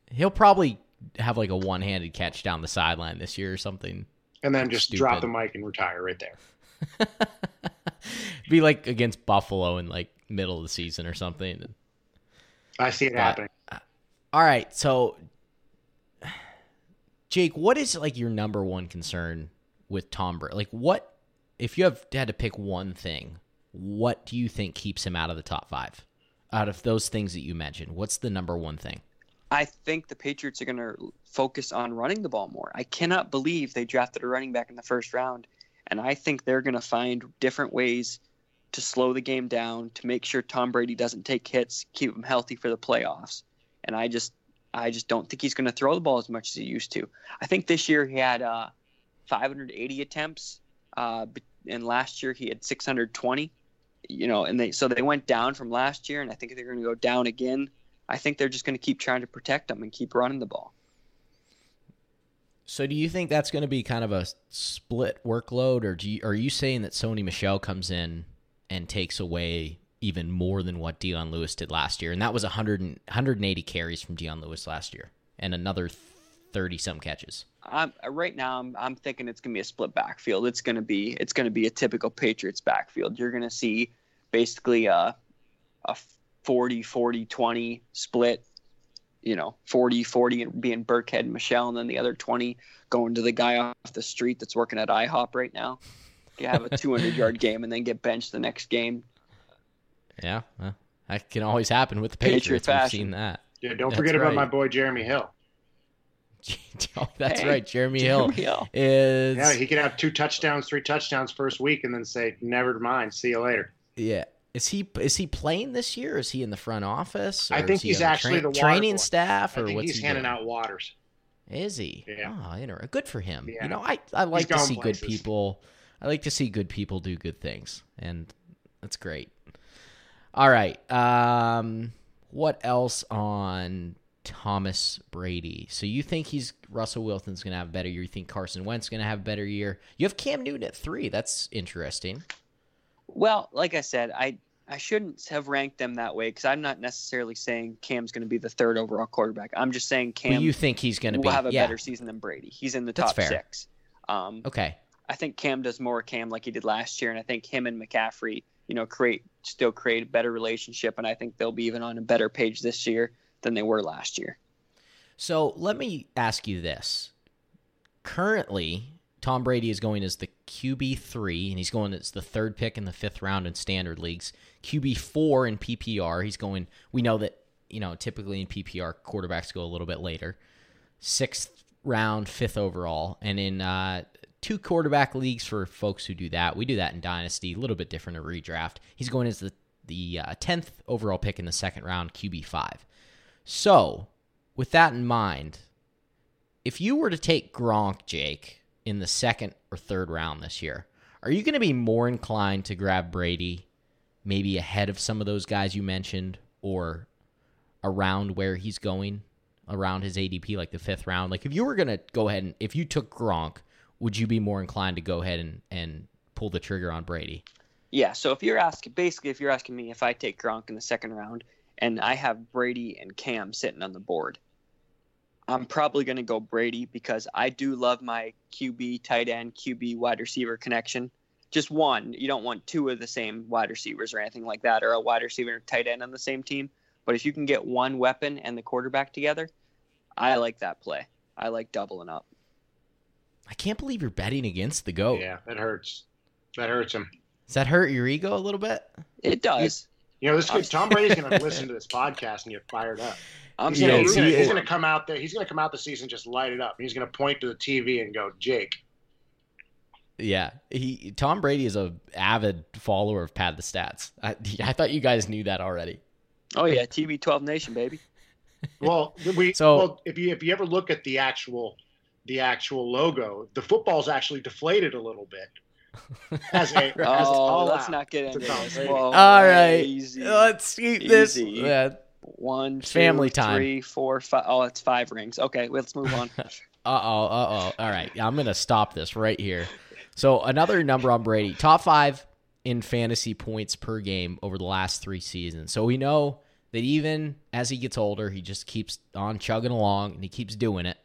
He'll probably have like a one-handed catch down the sideline this year or something. And then just stupid. Drop the mic and retire right there. Be like against Buffalo in like middle of the season or something. I see it happening. All right, so Jake, what is like your number one concern with Tom Brady? Like, what if you had to pick one thing? What do you think keeps him out of the top five? Out of those things that you mentioned, what's the number one thing? I think the Patriots are going to focus on running the ball more. I cannot believe they drafted a running back in the first round, and I think they're going to find different ways to slow the game down, to make sure Tom Brady doesn't take hits, keep him healthy for the playoffs. And I just don't think he's going to throw the ball as much as he used to. I think this year he had 580 attempts, and last year he had 620. You know, and they went down from last year, and I think they're going to go down again. I think they're just going to keep trying to protect them and keep running the ball. So do you think that's going to be kind of a split workload, or are you saying that Sony Michel comes in and takes away even more than what Dion Lewis did last year? And that was 180 carries from Dion Lewis last year and another 30-some catches. Right now, I'm thinking it's going to be a split backfield. It's going to be a typical Patriots backfield. You're going to see basically a 40-40-20 split, you know, 40-40 being Burkhead and Michelle, and then the other 20 going to the guy off the street that's working at IHOP right now. You have a 200-yard game and then get benched the next game. Yeah, well, that can always happen with the Patriots. We've seen that. Yeah, don't forget about my boy Jeremy Hill. That's right. Jeremy Hill is. Yeah, he could have 3 touchdowns first week, and then say, "Never mind, see you later." Yeah, is he playing this year? Is he in the front office? I think he's actually the training staff, or what's he doing? Handing out waters. Is he? Yeah. Oh, good for him. Yeah. You know, I like to see good people. I like to see good people do good things, and that's great. All right. What else on Thomas Brady? So you think Russell Wilson's going to have better year. You think Carson Wentz going to have a better year. You have Cam Newton at 3. That's interesting. Well, like I said, I shouldn't have ranked them that way because I'm not necessarily saying Cam's going to be the 3rd overall quarterback. I'm just saying you think he's going to have a better season than Brady. He's in the top 6. Okay. I think Cam does more like he did last year, and I think him and McCaffrey, create a better relationship, and I think they'll be even on a better page this year than they were last year. So let me ask you this. Currently, Tom Brady is going as the QB3, and he's going as the 3rd pick in the 5th round in standard leagues. QB4 in PPR, he's going. We know that typically in PPR quarterbacks go a little bit later. 6th round, 5th overall, and in 2 quarterback leagues for folks who do that. We do that in Dynasty, a little bit different, a redraft. He's going as the 10th overall pick in the 2nd round, QB5. So, with that in mind, if you were to take Gronk, Jake, in the 2nd or 3rd round this year, are you going to be more inclined to grab Brady maybe ahead of some of those guys you mentioned or around where he's going, around his ADP, like the 5th round? Like, if you were going to go ahead and if you took Gronk, would you be more inclined to go ahead and pull the trigger on Brady? Yeah, so if you're asking me if I take Gronk in the 2nd round, and I have Brady and Cam sitting on the board, I'm probably going to go Brady because I do love my QB tight end, QB wide receiver connection. Just one. You don't want 2 of the same wide receivers or anything like that, or a wide receiver and tight end on the same team. But if you can get one weapon and the quarterback together, I like that play. I like doubling up. I can't believe you're betting against the GOAT. Yeah, that hurts. That hurts him. Does that hurt your ego a little bit? It does. Tom Brady's going to listen to this podcast and get fired up. He's going to come out there. He's going to come out the season and just light it up. He's going to point to the TV and go, Jake. Yeah, Tom Brady is an avid follower of Pad the Stats. I thought you guys knew that already. Oh yeah, TB12 Nation, baby. If you ever look at the actual logo, the football's actually deflated a little bit. Let's not get into this. All right. Easy. Let's keep this. Yeah. 1, 2, family time. 3, 4, 5. Oh, it's 5 rings. Okay, let's move on. All right. I'm going to stop this right here. So another number on Brady. Top 5 in fantasy points per game over the last 3 seasons. So we know that even as he gets older, he just keeps on chugging along and he keeps doing it.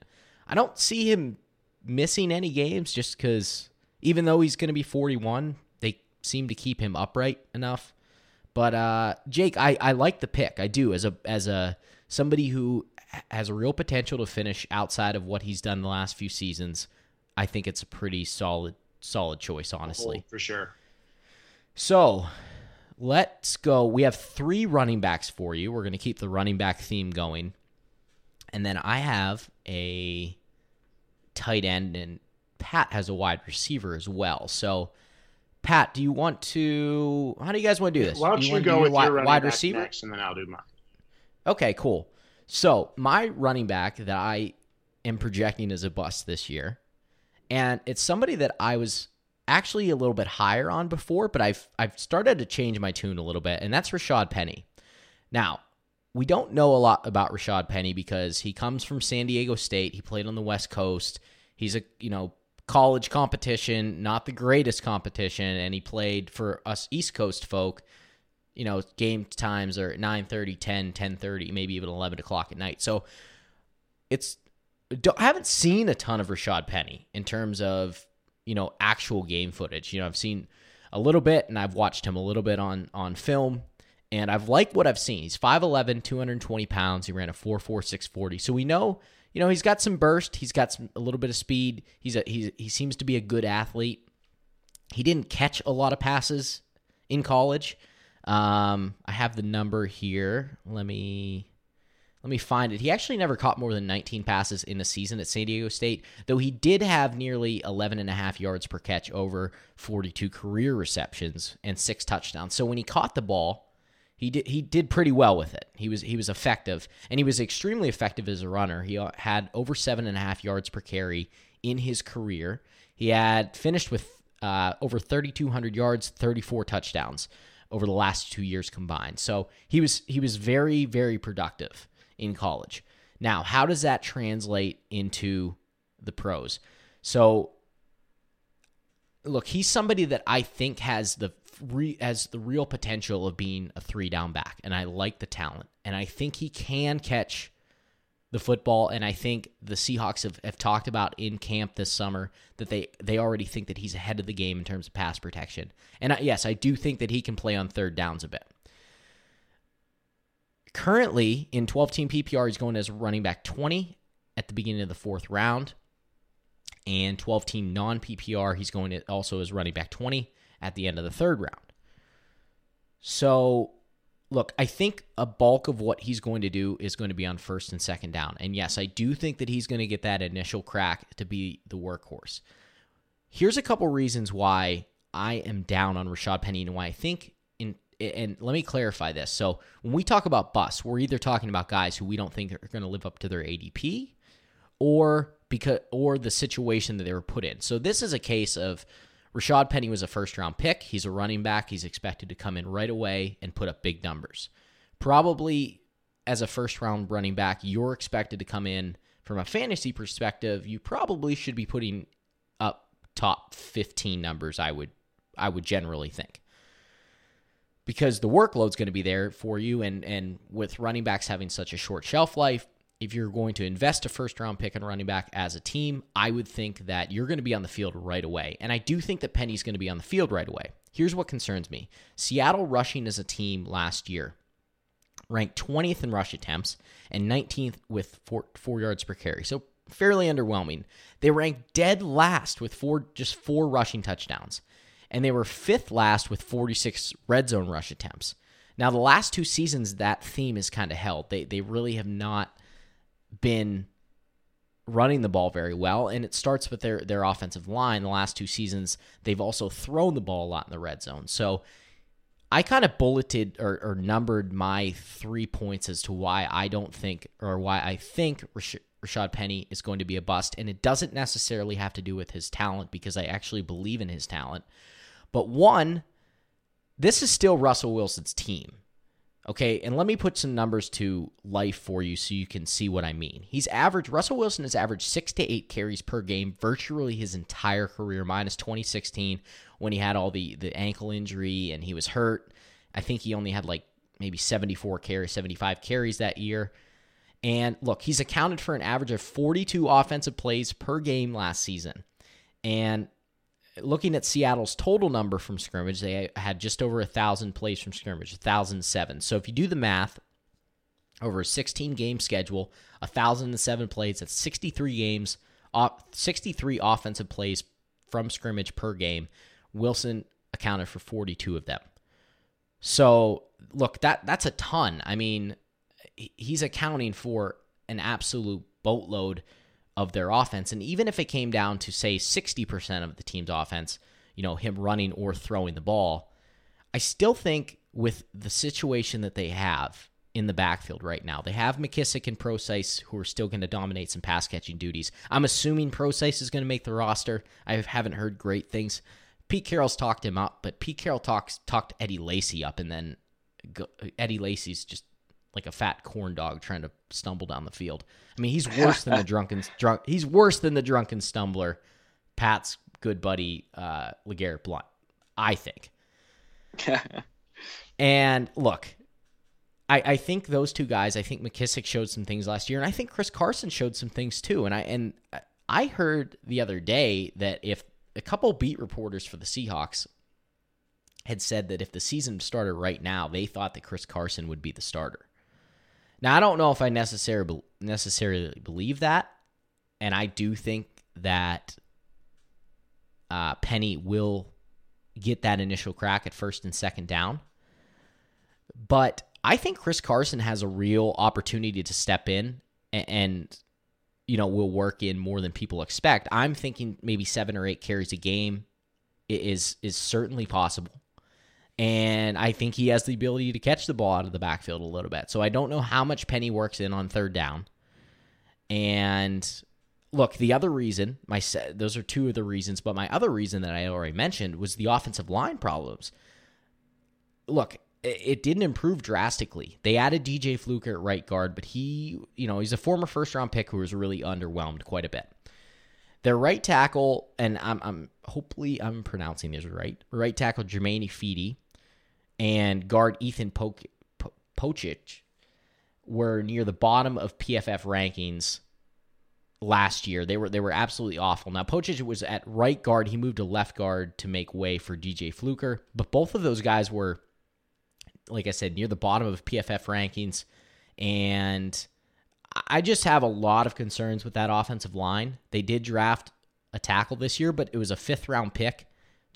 I don't see him missing any games just because even though he's going to be 41, they seem to keep him upright enough. But Jake, I like the pick. I do as a somebody who has a real potential to finish outside of what he's done the last few seasons. I think it's a pretty solid choice, honestly. Oh, for sure. So let's go. We have 3 running backs for you. We're going to keep the running back theme going. And then I have a tight end, and Pat has a wide receiver as well. So Pat, do you want to – how do you guys want to do this? Why don't you go with your wide receiver next, and then I'll do mine. Okay, cool. So my running back that I am projecting as a bust this year, and it's somebody that I was actually a little bit higher on before, but I've started to change my tune a little bit, and that's Rashaad Penny. Now, we don't know a lot about Rashaad Penny because he comes from San Diego State. He played on the West Coast. He's a, college competition, not the greatest competition, and he played for us East Coast folk. Game times are 9:30, 10, 10:30, maybe even 11 o'clock at night. So I haven't seen a ton of Rashaad Penny in terms of, actual game footage. I've seen a little bit, and I've watched him a little bit on film, and I've liked what I've seen. He's 5'11", 220 pounds. He ran a 4.46 40. So we know he's got some burst. He's got a little bit of speed. He seems to be a good athlete. He didn't catch a lot of passes in college. I have the number here. Let me find it. He actually never caught more than 19 passes in a season at San Diego State, though he did have nearly 11.5 yards per catch over 42 career receptions and 6 touchdowns. So when he caught the ball, he did pretty well with it. He was effective, and he was extremely effective as a runner. He had over 7.5 yards per carry in his career. He had finished with over 3,200 yards, 34 touchdowns over the last 2 years combined. So he was very, very productive in college. Now, how does that translate into the pros? So look, he's somebody that I think has the real potential of being a 3-down back, and I like the talent, and I think he can catch the football, and I think the Seahawks have talked about in camp this summer that they already think that he's ahead of the game in terms of pass protection. And I do think that he can play on third downs a bit. Currently, in 12-team PPR, he's going as running back 20 at the beginning of the 4th round, and 12-team non-PPR, he's going also as running back 20 at the end of the 3rd round. So, look, I think a bulk of what he's going to do is going to be on 1st and 2nd down. And yes, I do think that he's going to get that initial crack to be the workhorse. Here's a couple reasons why I am down on Rashaad Penny and why I think, and let me clarify this. So when we talk about busts, we're either talking about guys who we don't think are going to live up to their ADP or the situation that they were put in. So this is a case of Rashaad Penny was a first-round pick. He's a running back. He's expected to come in right away and put up big numbers. Probably as a first-round running back, you're expected to come in from a fantasy perspective. You probably should be putting up top 15 numbers, I would generally think, because the workload's going to be there for you, and with running backs having such a short shelf life, if you're going to invest a first-round pick and running back as a team, I would think that you're going to be on the field right away. And I do think that Penny's going to be on the field right away. Here's what concerns me. Seattle rushing as a team last year ranked 20th in rush attempts and 19th with 4 yards per carry, so fairly underwhelming. They ranked dead last with just four rushing touchdowns, and they were 5th last with 46 red zone rush attempts. Now, the last 2 seasons, that theme is kind of held. They really have not been running the ball very well, and it starts with their offensive line. The last 2 seasons, they've also thrown the ball a lot in the red zone. So I kind of bulleted or numbered my 3 points as to why I don't think, or why I think Rashaad Penny is going to be a bust, and it doesn't necessarily have to do with his talent because I actually believe in his talent. But one, this is still Russell Wilson's team, okay? And let me put some numbers to life for you so you can see what I mean. Russell Wilson has averaged 6 to 8 carries per game virtually his entire career, minus 2016 when he had all the ankle injury and he was hurt. I think he only had like maybe 74 carries, 75 carries that year. And look, he's accounted for an average of 42 offensive plays per game last season. And looking at Seattle's total number from scrimmage, they had just over 1,000 plays from scrimmage, 1,007. So if you do the math, over a 16-game schedule, 1,007 plays, that's 63 offensive plays from scrimmage per game. Wilson accounted for 42 of them. So look, that's a ton. I mean, he's accounting for an absolute boatload of their offense. And even if it came down to, say, 60% of the team's offense, you know, him running or throwing the ball, I still think with the situation that they have in the backfield right now, they have McKissic and Procise who are still going to dominate some pass-catching duties. I'm assuming Procise is going to make the roster. I haven't heard great things. Pete Carroll's talked him up, but Pete Carroll talked Eddie Lacy up, and then Eddie Lacy's just like a fat corn dog trying to stumble down the field. I mean, he's worse than the He's worse than the drunken stumbler, Pat's good buddy LeGarrette Blount, I think. And look, I think those two guys. I think McKissic showed some things last year, and I think Chris Carson showed some things too. And I heard the other day that if a couple beat reporters for the Seahawks had said that if the season started right now, they thought that Chris Carson would be the starter. Now, I don't know if I necessarily believe that, and I do think that Penny will get that initial crack at first and second down. But I think Chris Carson has a real opportunity to step in and you know, will work in more than people expect. I'm thinking maybe 7 or 8 carries a game is certainly possible. And I think he has the ability to catch the ball out of the backfield a little bit. So I don't know how much Penny works in on third down. And look, the other reason, those are two of the reasons, but my other reason that I already mentioned was the offensive line problems. Look, it didn't improve drastically. They added DJ Fluker at right guard, but he's a former first-round pick who was really underwhelmed quite a bit. Their right tackle, and I'm hopefully I'm pronouncing this right, right tackle Jermaine Ifedi and guard Ethan Pocic were near the bottom of PFF rankings last year. They were absolutely awful. Now, Pocic was at right guard. He moved to left guard to make way for DJ Fluker. But both of those guys were, like I said, near the bottom of PFF rankings. And I just have a lot of concerns with that offensive line. They did draft a tackle this year, but it was a 5th-round pick,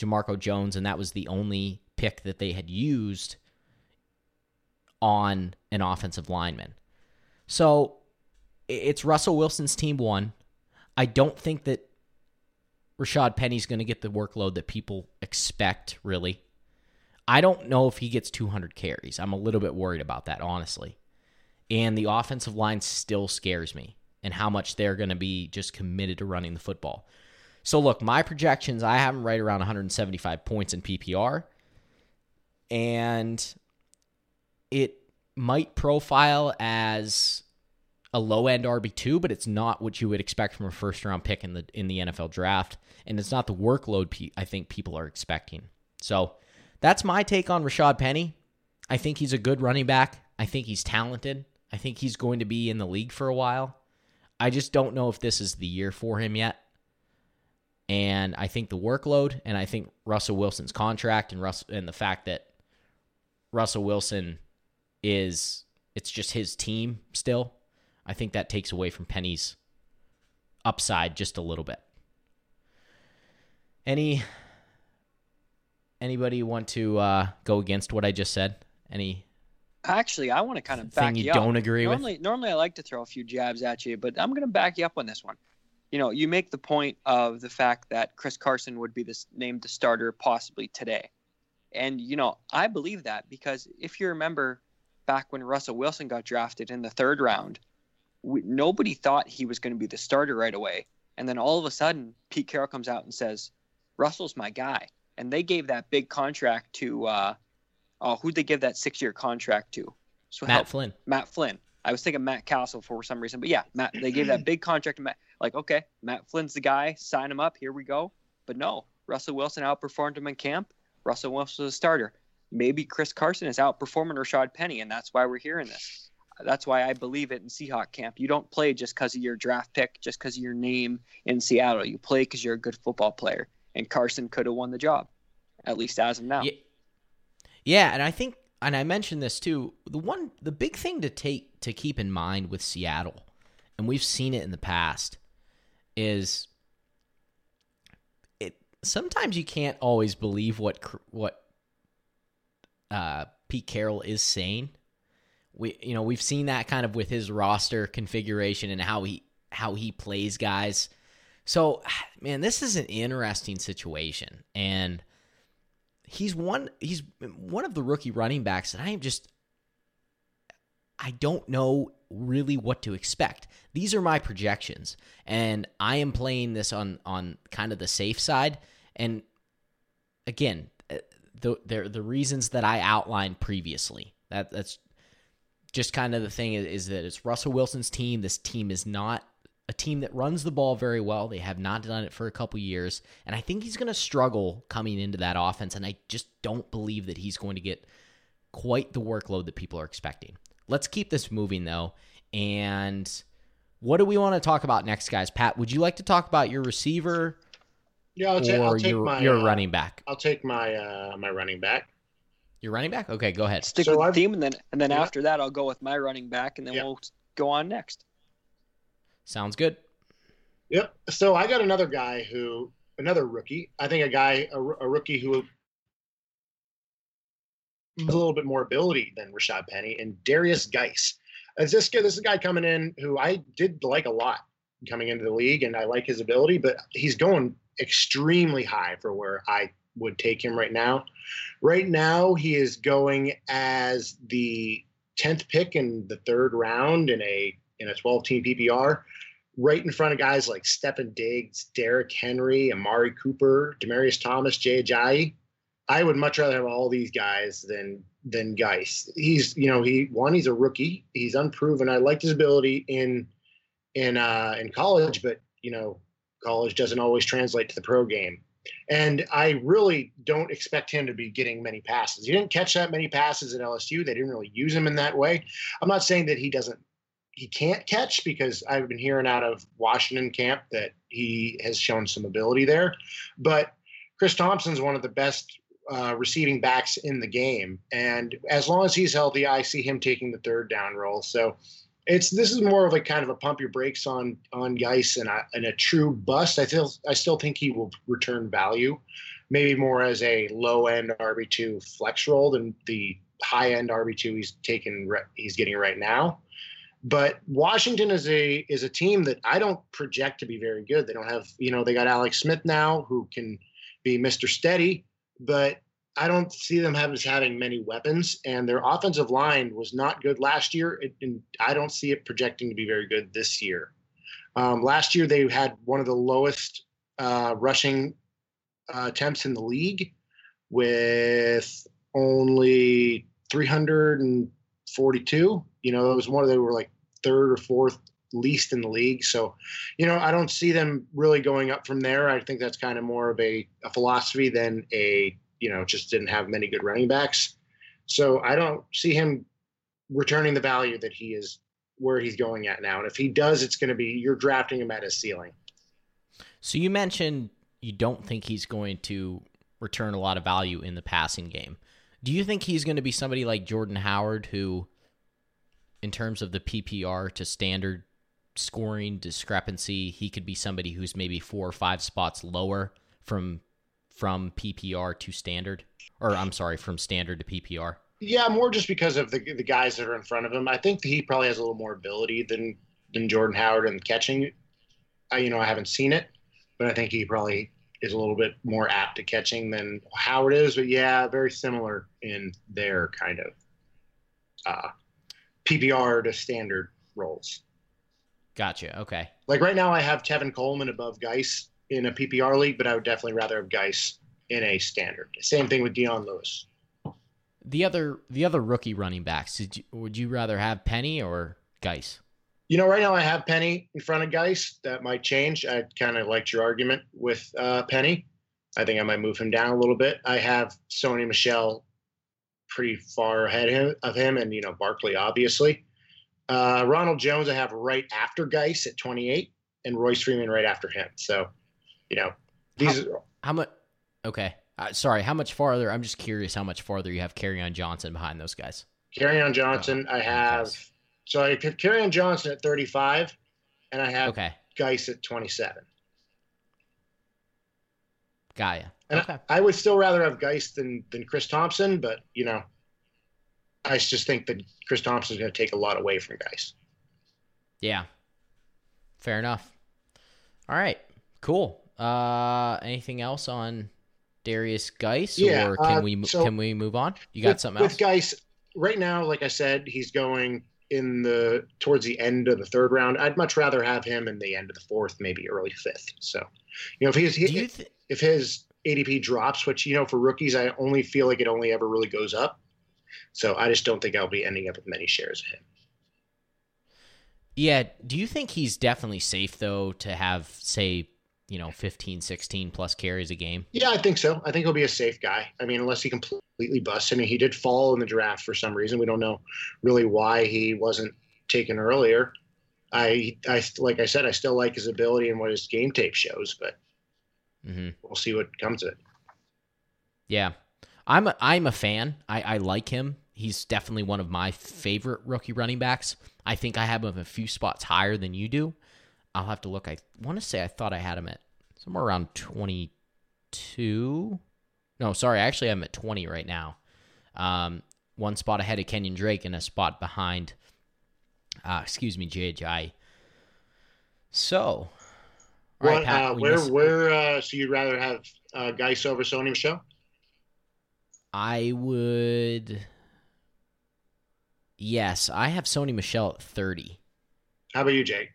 Jamarco Jones, and that was the only pick that they had used on an offensive lineman. So it's Russell Wilson's team one. I don't think that Rashaad Penny's going to get the workload that people expect, really. I don't know if he gets 200 carries. I'm a little bit worried about that, honestly. And the offensive line still scares me and how much they're going to be just committed to running the football. So look, my projections, I have them right around 175 points in PPR. And it might profile as a low-end RB2, but it's not what you would expect from a first-round pick in the NFL draft. And it's not the workload I think people are expecting. So that's my take on Rashaad Penny. I think he's a good running back. I think he's talented. I think he's going to be in the league for a while. I just don't know if this is the year for him yet. And I think the workload, and I think Russell Wilson's contract, and the fact that Russell Wilson it's just his team still, I think that takes away from Penny's upside just a little bit. Anybody want to go against what I just said? Actually, I want to kind of back you up. Don't agree with? Normally, I like to throw a few jabs at you, but I'm going to back you up on this one. You know, you make the point of the fact that Chris Carson would be named the starter possibly today. And, you know, I believe that because if you remember back when Russell Wilson got drafted in the 3rd round, nobody thought he was going to be the starter right away. And then all of a sudden, Pete Carroll comes out and says, Russell's my guy. And they gave that big contract to who'd they give that 6-year contract to? So Matt Flynn. Matt Flynn. I was thinking Matt Castle for some reason. But yeah, Matt. They gave that big contract to Matt. Like, okay, Matt Flynn's the guy. Sign him up. Here we go. But no, Russell Wilson outperformed him in camp. Russell Wilson is a starter. Maybe Chris Carson is outperforming Rashaad Penny, and that's why we're hearing this. That's why I believe it in Seahawk camp. You don't play just because of your draft pick, just because of your name in Seattle. You play because you're a good football player. And Carson could have won the job, at least as of now. Yeah, and I think, and I mentioned this too, the big thing to keep in mind with Seattle, and we've seen it in the past, is it sometimes you can't always believe what Pete Carroll is saying. We've seen that kind of with his roster configuration and how he plays guys. So, man, this is an interesting situation, and he's one of the rookie running backs that I don't know really what to expect. These are my projections, and I am playing this on kind of the safe side. And again, the reasons that I outlined previously. That's just kind of the thing is that it's Russell Wilson's team. This team is not a team that runs the ball very well. They have not done it for a couple years, and I think he's going to struggle coming into that offense, and I just don't believe that he's going to get quite the workload that people are expecting. Let's keep this moving, though, and what do we want to talk about next, guys? Pat, would you like to talk about your receiver or your running back? I'll take my running back. Your running back? Okay, go ahead. Stick with the theme, and then after that, I'll go with my running back, and then we'll go on next. Sounds good. Yep. So I got another guy another rookie. I think a rookie who has a little bit more ability than Rashaad Penny, and Derrius Guice. This is a guy coming in who I did like a lot coming into the league, and I like his ability, but he's going extremely high for where I would take him right now. Right now, he is going as the 10th pick in the third round in a 12-team PPR, right in front of guys like Stefon Diggs, Derrick Henry, Amari Cooper, Demaryius Thomas, Jay Ajayi. I would much rather have all these guys than Guice. He's a rookie. He's unproven. I liked his ability in college, but college doesn't always translate to the pro game. And I really don't expect him to be getting many passes. He didn't catch that many passes at LSU. They didn't really use him in that way. I'm not saying that he can't catch, because I've been hearing out of Washington camp that he has shown some ability there. But Chris Thompson's one of the best receiving backs in the game. And as long as he's healthy, I see him taking the third down role. So this is more of a kind of a pump your brakes on Guice and a true bust. I still think he will return value, maybe more as a low end RB2 flex role than the high end RB2 he's getting right now. But Washington is a team that I don't project to be very good. They don't have, they got Alex Smith now, who can be Mr. Steady, but I don't see them having many weapons. And their offensive line was not good last year, and I don't see it projecting to be very good this year. Last year they had one of the lowest rushing attempts in the league, with only 342. It was one of, they were like third or fourth least in the league. So, I don't see them really going up from there. I think that's kind of more of a philosophy than just didn't have many good running backs. So I don't see him returning the value that he is where he's going at now. And if he does, it's going to be, you're drafting him at his ceiling. So you mentioned you don't think he's going to return a lot of value in the passing game. Do you think he's going to be somebody like Jordan Howard, who, in terms of the PPR to standard scoring discrepancy, he could be somebody who's maybe 4 or 5 spots lower from PPR to standard, or I'm sorry, from standard to PPR? Yeah, more just because of the guys that are in front of him. I think he probably has a little more ability than Jordan Howard in catching. I haven't seen it, but I think he probably is a little bit more apt at catching than Howard is. But yeah, very similar in their kind of PPR to standard roles. Gotcha. Okay. Like right now I have Tevin Coleman above Guice in a PPR league, but I would definitely rather have Guice in a standard. Same thing with Dion Lewis. The other rookie running backs, would you rather have Penny or Guice? You know, right now I have Penny in front of Guice. That might change. I kind of liked your argument with Penny. I think I might move him down a little bit. I have Sony Michel pretty far ahead of him, and, you know, Barkley, obviously. Ronald Jones I have right after Guice at 28, and Royce Freeman right after him. So, you know, these are how much? Okay. Sorry, how much farther? I'm just curious how much farther you have Kerryon Johnson behind those guys. Kerryon Johnson, I have. Guys. So I have Kerryon Johnson at 35, and I have Guice at 27. Gaia. And okay. I would still rather have Guice than Chris Thompson, but, you know, I just think that Chris Thompson is going to take a lot away from Guice. Yeah. Fair enough. All right. Cool. Anything else on Derrius Guice, or can we move on? You got something else? With Guice, right now, like I said, he's going towards the end of the third round. I'd much rather have him in the end of the fourth, maybe early fifth. So, you know, if his ADP drops, which, you know, for rookies, I only feel like it only ever really goes up. So I just don't think I'll be ending up with many shares of him. Yeah. Do you think he's definitely safe, though, to have, say, you know, 15, 16 plus carries a game? Yeah, I think so. I think he'll be a safe guy. I mean, unless he completely busts. I mean, he did fall in the draft for some reason. We don't know really why he wasn't taken earlier. I like I said, I still like his ability and what his game tape shows, but we'll see what comes of it. Yeah. I'm a fan. I like him. He's definitely one of my favorite rookie running backs. I think I have him a few spots higher than you do. I'll have to look. I want to say I thought I had him at somewhere around 22. No, sorry. I actually have him at 20 right now. One spot ahead of Kenyan Drake and a spot behind, Jay Ajayi. So, all right, Pat, so you'd rather have Guice over Sony Michel? I would. Yes, I have Sony Michel at 30. How about you, Jake?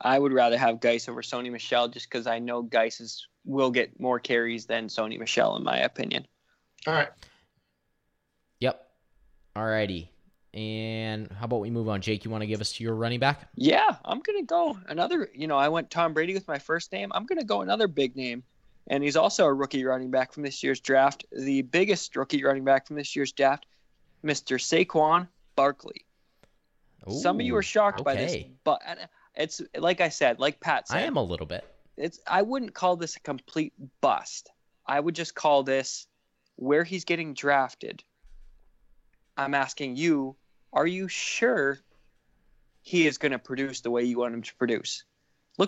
I would rather have Guice over Sony Michel just because I know Guice will get more carries than Sony Michel, in my opinion. All right. Yep. All righty. And how about we move on? Jake, you want to give us your running back? Yeah, I'm going to go another. You know, I went Tom Brady with my first name. I'm going to go another big name. And he's also a rookie running back from this year's draft. The biggest rookie running back from this year's draft, Mr. Saquon Barkley. Ooh, some of you are shocked by this, but it's like I said, like Pat said. I am a little bit. I wouldn't call this a complete bust. I would just call this where he's getting drafted. I'm asking you, are you sure he is going to produce the way you want him to produce?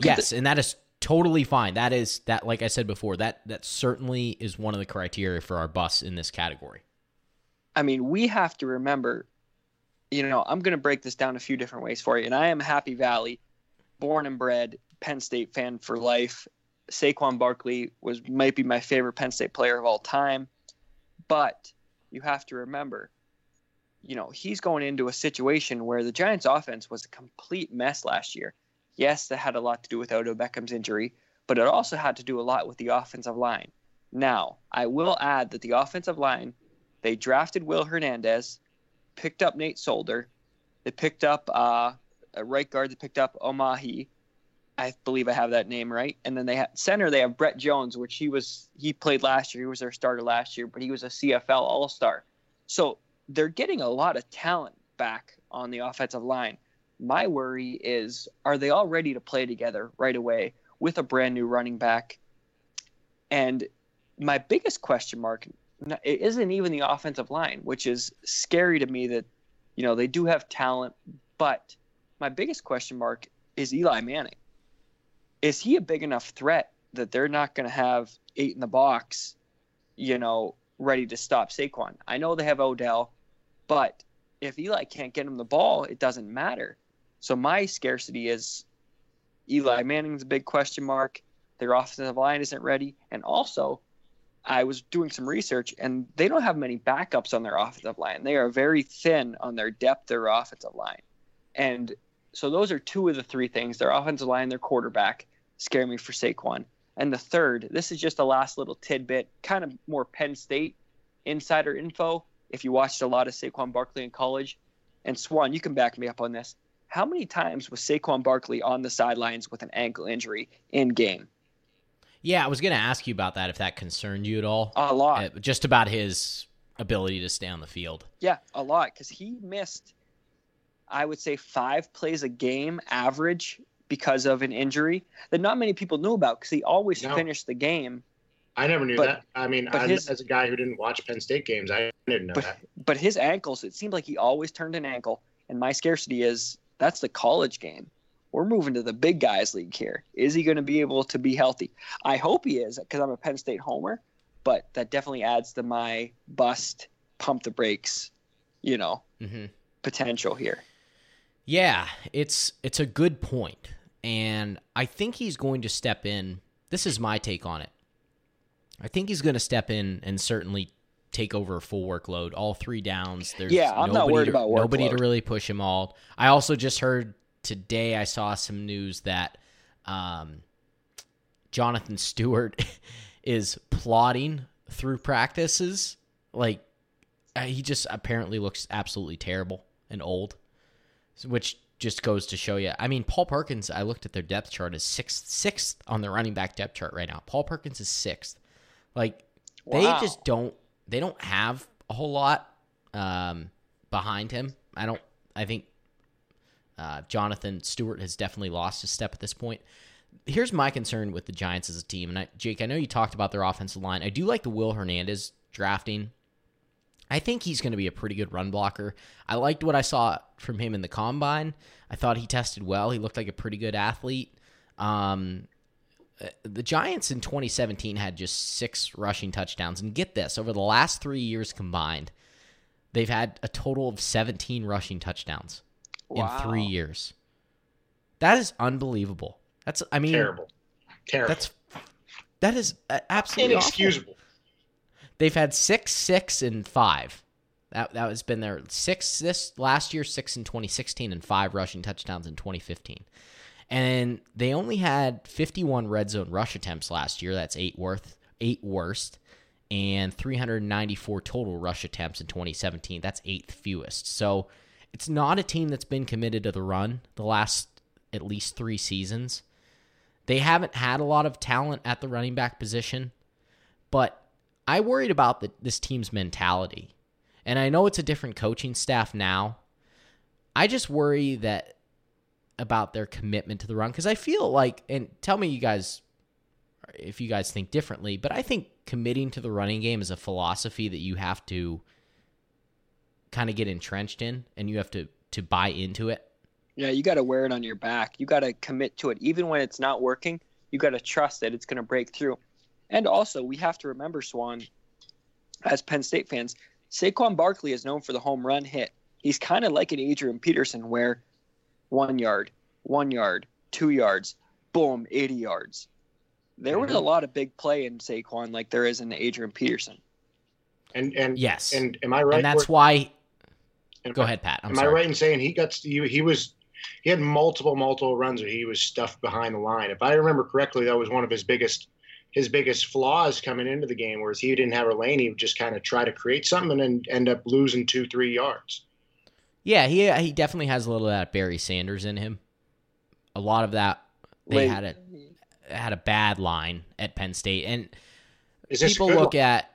Yes, and that is totally fine. That is that. Like I said before, that certainly is one of the criteria for our busts in this category. I mean, we have to remember, you know, I'm going to break this down a few different ways for you. And I am Happy Valley, born and bred, Penn State fan for life. Saquon Barkley might be my favorite Penn State player of all time. But you have to remember, you know, he's going into a situation where the Giants' offense was a complete mess last year. Yes, that had a lot to do with Odell Beckham's injury, but it also had to do a lot with the offensive line. Now, I will add that the offensive line, they drafted Will Hernandez, picked up Nate Solder, they picked up a right guard, they picked up Omahi, I believe I have that name right, and then they have center, they have Brett Jones, which he played last year, he was their starter last year, but he was a CFL All-Star. So they're getting a lot of talent back on the offensive line. My worry is, are they all ready to play together right away with a brand new running back? And my biggest question mark, it isn't even the offensive line, which is scary to me that, you know, they do have talent, but my biggest question mark is Eli Manning. Is he a big enough threat that they're not going to have eight in the box, you know, ready to stop Saquon? I know they have Odell, but if Eli can't get him the ball, it doesn't matter. So my scarcity is Eli Manning's a big question mark. Their offensive line isn't ready. And also, I was doing some research, and they don't have many backups on their offensive line. They are very thin on their depth, their offensive line. And So those are two of the three things: their offensive line, their quarterback, scare me for Saquon. And the third, this is just a last little tidbit, kind of more Penn State insider info. If you watched a lot of Saquon Barkley in college, and Swan, you can back me up on this. How many times was Saquon Barkley on the sidelines with an ankle injury in game? Yeah, I was going to ask you about that, if that concerned you at all. A lot. Just about his ability to stay on the field. Yeah, a lot, because he missed, I would say, 5 plays a game average because of an injury that not many people knew about, because he always finished the game. I never knew that. I mean, as a guy who didn't watch Penn State games, I didn't know that. But his ankles, it seemed like he always turned an ankle, and my scarcity is that's the college game. We're moving to the big guys league here. Is he going to be able to be healthy? I hope he is, because I'm a Penn State homer, but that definitely adds to my bust, pump the brakes, potential here. Yeah, it's a good point, and I think he's going to step in. This is my take on it. I think he's going to step in and certainly take over a full workload, all 3 downs. I'm not worried about workload. Nobody to really push him all. I also just heard today, I saw some news that Jonathan Stewart is plodding through practices. Like, he just apparently looks absolutely terrible and old, which just goes to show you. I mean, Paul Perkins, I looked at their depth chart, is sixth on the running back depth chart right now. Paul Perkins is 6th. Like, They just don't. They don't have a whole lot behind him. I think Jonathan Stewart has definitely lost his step at this point. Here's my concern with the Giants as a team. And Jake, I know you talked about their offensive line. I do like the Will Hernandez drafting. I think he's going to be a pretty good run blocker. I liked what I saw from him in the combine. I thought he tested well. He looked like a pretty good athlete. The Giants in 2017 had just 6 rushing touchdowns. And get this, over the last 3 years combined, they've had a total of 17 rushing touchdowns. Wow. In 3 years. That is unbelievable. Terrible. That is absolutely inexcusable. Awful. They've had 6, and 5. That has been their 6 this last year, 6 in 2016, and 5 rushing touchdowns in 2015. And they only had 51 red zone rush attempts last year. That's 8 worst, and 394 total rush attempts in 2017. That's 8th fewest. So it's not a team that's been committed to the run the last at least 3 seasons. They haven't had a lot of talent at the running back position, but I worried about this team's mentality. And I know it's a different coaching staff now. I just worry that about their commitment to the run, because I feel like, and tell me you guys if you guys think differently, but I think committing to the running game is a philosophy that you have to kind of get entrenched in, and you have to buy into it. Yeah, you got to wear it on your back. You got to commit to it. Even when it's not working, you got to trust that it's going to break through. And also, we have to remember, Swan, as Penn State fans, Saquon Barkley is known for the home run hit. He's kind of like an Adrian Peterson, where 1 yard, 2 yards, boom, 80 yards. There was a lot of big play in Saquon, like there is in Adrian Peterson. And yes, and am I right? And that's why. Go ahead, Pat. Am I right in saying he had multiple runs where he was stuffed behind the line? If I remember correctly, that was one of his biggest flaws coming into the game, whereas he didn't have a lane. He would just kind of try to create something and end up losing 2-3 yards. Yeah, he definitely has a little of that Barry Sanders in him. A lot of that. They had a bad line at Penn State, and people look at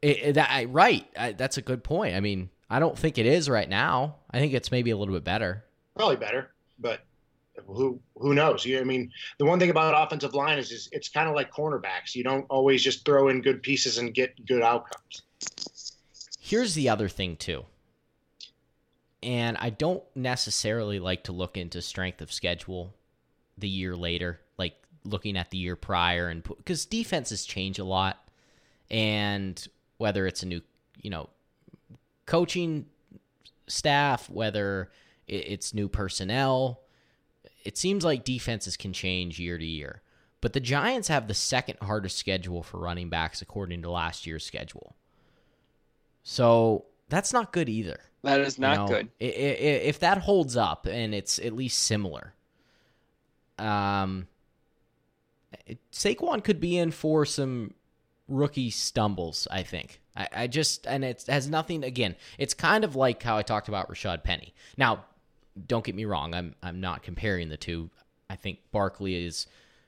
it, that right. That's a good point. I mean, I don't think it is right now. I think it's maybe a little bit better. Probably better, but who knows? I mean, the one thing about offensive line is it's kind of like cornerbacks. You don't always just throw in good pieces and get good outcomes. Here's the other thing too, and I don't necessarily like to look into strength of schedule the year later, like looking at the year prior, and because defenses change a lot, and whether it's a new, coaching staff, whether it's new personnel, it seems like defenses can change year to year. But the Giants have the 2nd hardest schedule for running backs according to last year's schedule. So that's not good either. That is not good. If that holds up and it's at least similar, Saquon could be in for some rookie stumbles, I think. And it has nothing, again, it's kind of like how I talked about Rashaad Penny. Now, don't get me wrong, I'm not comparing the two. I think Barkley is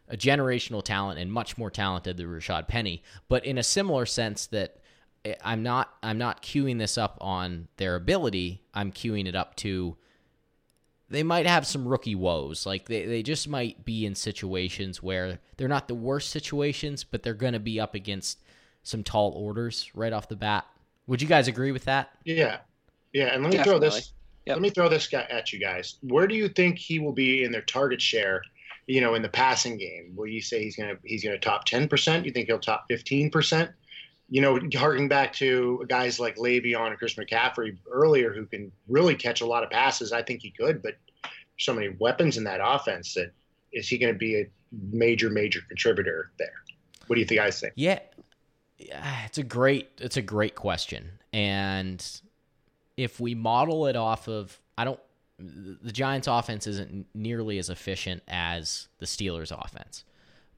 a generational talent and much more talented than Rashaad Penny, but in a similar sense that I'm not queuing this up on their ability. I'm queuing it up to they might have some rookie woes. Like they just might be in situations where they're not the worst situations, but they're going to be up against some tall orders right off the bat. Would you guys agree with that? Yeah. Yeah, and let me throw this. Yep. Let me throw this guy at you guys. Where do you think he will be in their target share, you know, in the passing game? Will you say he's going to top 10%? You think he'll top 15%? You know, harking back to guys like Le'Veon and Chris McCaffrey earlier who can really catch a lot of passes, I think he could, but so many weapons in that offense that is he going to be a major, major contributor there? What do you guys think? Yeah, it's a great question. And if we model it off of the Giants offense isn't nearly as efficient as the Steelers offense.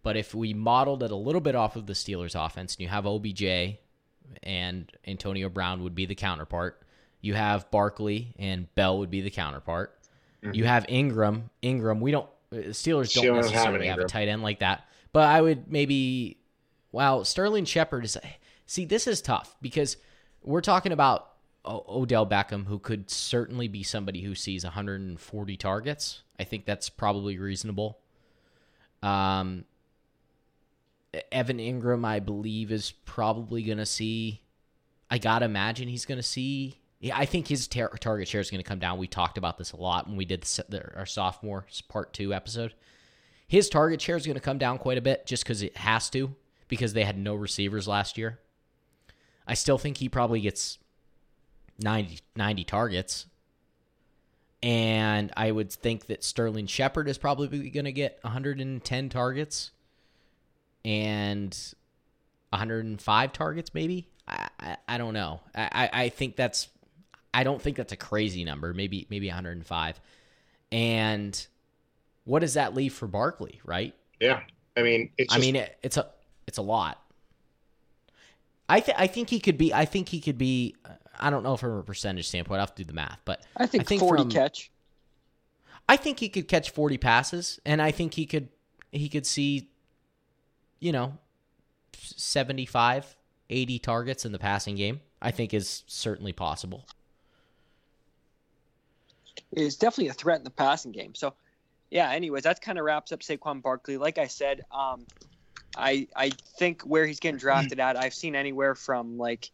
But if we modeled it a little bit off of the Steelers offense, and you have OBJ and Antonio Brown would be the counterpart, you have Barkley and Bell would be the counterpart, mm-hmm. you have Ingram, Steelers don't necessarily have a tight end like that. But I would Sterling Shepard this is tough because we're talking about Odell Beckham, who could certainly be somebody who sees 140 targets. I think that's probably reasonable. Evan Ingram, I believe, is probably going to see... I got to imagine he's going to see... Yeah, I think his target share is going to come down. We talked about this a lot when we did our sophomore part 2 episode. His target share is going to come down quite a bit just because it has to, because they had no receivers last year. I still think he probably gets 90 targets. And I would think that Sterling Shepard is probably going to get 110 targets and 105 targets, maybe. I don't know. I don't think that's a crazy number. Maybe 105. And what does that leave for Barkley, right? Yeah. It's a lot. I think he could be I don't know from a percentage standpoint. I'll have to do the math, but I think 40 catch. I think he could catch 40 passes, and I think he could see, 75, 80 targets in the passing game. I think is certainly possible. It's definitely a threat in the passing game. So, yeah. Anyways, that kind of wraps up Saquon Barkley. Like I said, I think where he's getting drafted at, I've seen anywhere from like.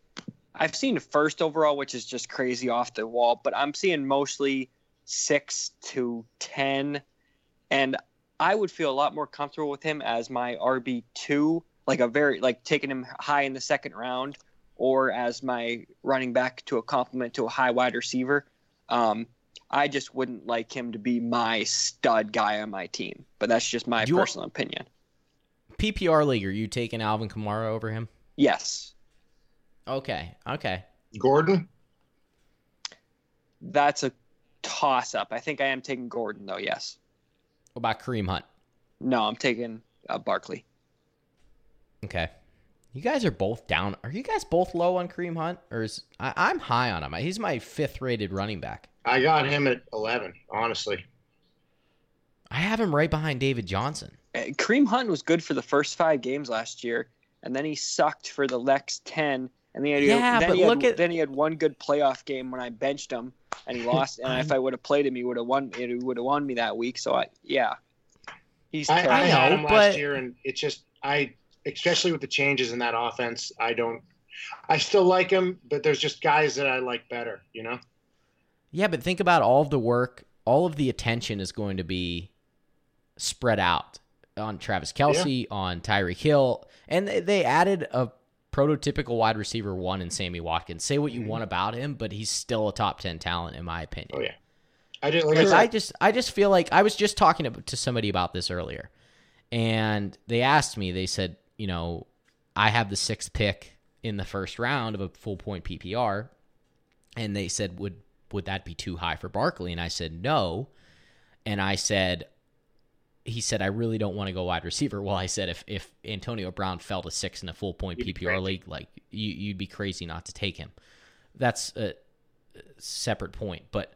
I've seen first overall, which is just crazy off the wall, but I'm seeing mostly 6 to 10, and I would feel a lot more comfortable with him as my RB2, taking him high in the second round, or as my running back to a complement to a high wide receiver. I just wouldn't like him to be my stud guy on my team, but that's just my personal opinion. PPR league, are you taking Alvin Kamara over him? Yes. Okay. Gordon? That's a toss-up. I think I am taking Gordon, though, yes. What about Kareem Hunt? No, I'm taking Barkley. Okay. You guys are both down. Are you guys both low on Kareem Hunt? Or I'm high on him. He's my 5th-rated running back. I got him at 11, honestly. I have him right behind David Johnson. Kareem Hunt was good for the first 5 games last year, and then he sucked for the next 10. And then he had one good playoff game when I benched him, and he lost. And if I would have played him, he would have won. He would have won me that week. So he's. I had him last year, and it's just especially with the changes in that offense, I still like him, but there's just guys that I like better, you know. Yeah, but think about all of the work, all of the attention is going to be spread out on Travis Kelce, on Tyreek Hill, and they added a prototypical wide receiver 1 in Sammy Watkins. Say what you want about him, but he's still a top 10 talent in my opinion. Oh yeah, I just feel like I was just talking to somebody about this earlier, and they asked me. They said, I have the 6th pick in the first round of a full point PPR, and they said, would would that be too high for Barkley? And I said, no. And I said, he said, I really don't want to go wide receiver. Well, I said, if Antonio Brown fell to 6 in a full point PPR league, like you'd be crazy not to take him. That's a separate point. But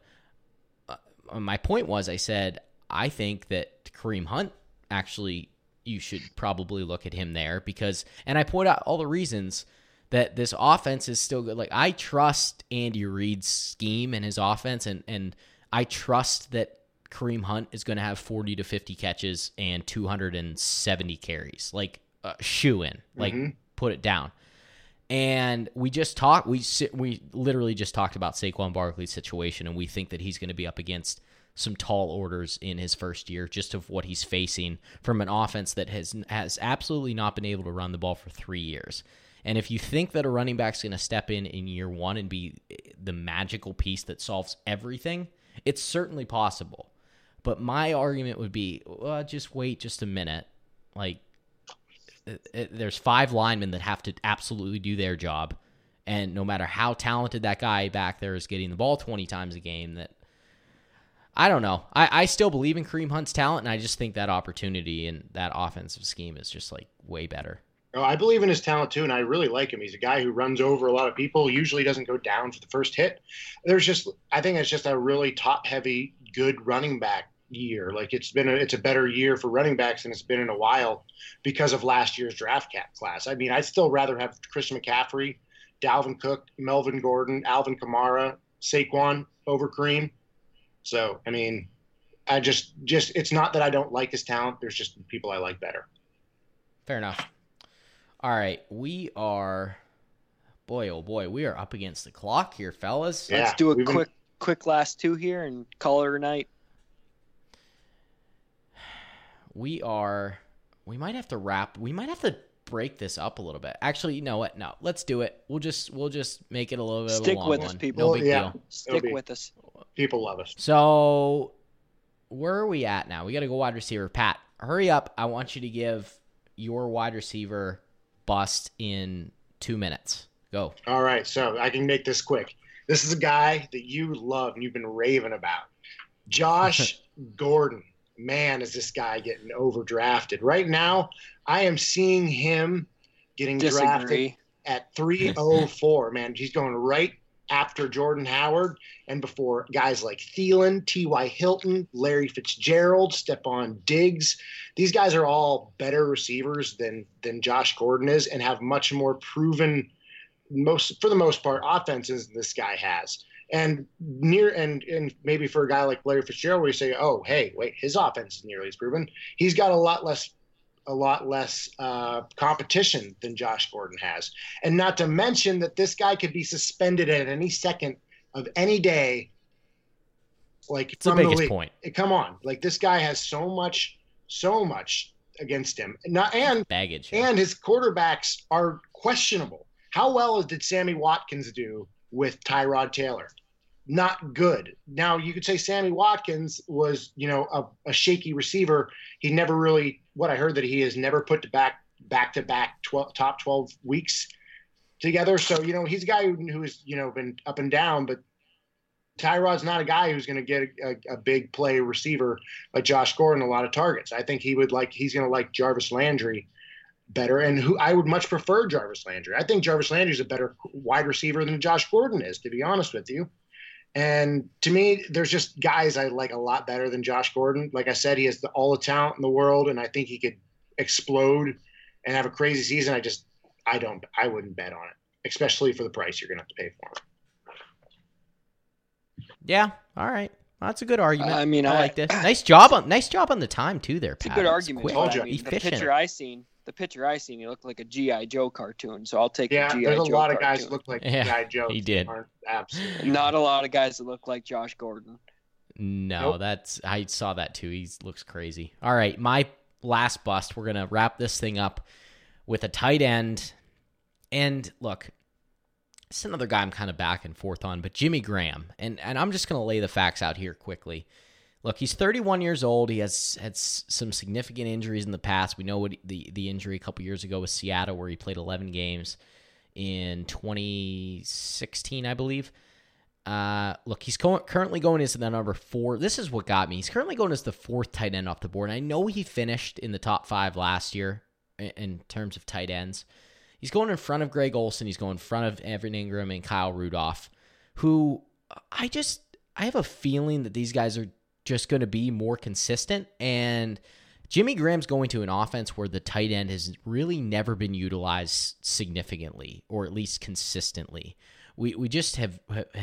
my point was, I said, I think that Kareem Hunt, actually, you should probably look at him there because, and I point out all the reasons that this offense is still good. Like, I trust Andy Reid's scheme and his offense, and I trust that Kareem Hunt is going to have 40 to 50 catches and 270 carries, like shoe in, like put it down. And we just talked, we literally just talked about Saquon Barkley's situation. And we think that he's going to be up against some tall orders in his first year, just of what he's facing from an offense that has absolutely not been able to run the ball for 3 years. And if you think that a running back's going to step in year one and be the magical piece that solves everything, it's certainly possible. But my argument would be, well, just wait just a minute. Like, there's 5 linemen that have to absolutely do their job. And no matter how talented that guy back there is getting the ball 20 times a game, that I don't know. I still believe in Kareem Hunt's talent, and I just think that opportunity and that offensive scheme is just, like, way better. Oh, I believe in his talent, too, and I really like him. He's a guy who runs over a lot of people, usually doesn't go down for the first hit. I think it's just a really top-heavy, good running back year. Like, it's a better year for running backs than it's been in a while because of last year's draft class. I mean, I'd still rather have Christian McCaffrey, Dalvin Cook, Melvin Gordon, Alvin Kamara, Saquon over Kareem. So, I mean, I just it's not that I don't like his talent. There's just people I like better. Fair enough. All right, we are, boy, oh boy, we are up against the clock here, fellas. Yeah, let's do a quick last two here and call it a night. We might have to wrap. We might have to break this up a little bit. Actually, you know what? No, let's do it. We'll just make it a little bit of a long one. Stick with us, people. No big deal. Stick with us. People love us. So where are we at now? We got to go wide receiver. Pat, hurry up. I want you to give your wide receiver bust in 2 minutes. Go. All right, so I can make this quick. This is a guy that you love and you've been raving about. Josh Gordon. Man, is this guy getting overdrafted. Right now, I am seeing him getting drafted at 304. Man, he's going right after Jordan Howard and before guys like Thielen, T.Y. Hilton, Larry Fitzgerald, Stephon Diggs. These guys are all better receivers than Josh Gordon is and have much more proven, for the most part, offenses this guy has. And maybe for a guy like Larry Fitzgerald, where you say, oh, hey, wait, his offense is nearly as proven. He's got a lot less competition than Josh Gordon has. And not to mention that this guy could be suspended at any second of any day. Like, it's from the biggest point. Come on. Like, this guy has so much against him. Baggage. And his quarterbacks are questionable. How well did Sammy Watkins do with Tyrod Taylor? Not good. Now, you could say Sammy Watkins was, a shaky receiver. He never really, what I heard that he has never put back-to-back 12, top 12 weeks together. So, he's a guy who has, been up and down, but Tyrod's not a guy who's going to get a big play receiver like Josh Gordon, a lot of targets. I think he's going to like Jarvis Landry better, and who I would much prefer Jarvis Landry. I think Jarvis Landry is a better wide receiver than Josh Gordon is, to be honest with you. And to me, there's just guys I like a lot better than Josh Gordon. Like I said, he has all the talent in the world, and I think he could explode and have a crazy season. I wouldn't bet on it, especially for the price you're going to have to pay for him. Yeah. All right. Well, that's a good argument. I mean, I like this. Nice job on the time too there, Pat. It's a good argument. I mean, the picture I seen, he looked like a G.I. Joe cartoon, so I'll take a G.I. Joe cartoon. Yeah, there's a lot of guys that look like G.I. Joe. He did. Absolutely. Not a lot of guys that look like Josh Gordon. No, nope. I saw that too. He looks crazy. All right, my last bust. We're going to wrap this thing up with a tight end. And look, it's another guy I'm kind of back and forth on, but Jimmy Graham. And I'm just going to lay the facts out here quickly. Look, he's 31 years old. He has had some significant injuries in the past. We know what the injury a couple years ago with Seattle, where he played 11 games in 2016, I believe. Look, he's currently going into the number 4. This is what got me. He's currently going as the 4th tight end off the board. And I know he finished in the top 5 last year in terms of tight ends. He's going in front of Greg Olsen. He's going in front of Evan Ingram and Kyle Rudolph, who I have a feeling that these guys are just going to be more consistent. And Jimmy Graham's going to an offense where the tight end has really never been utilized significantly, or at least consistently. We just have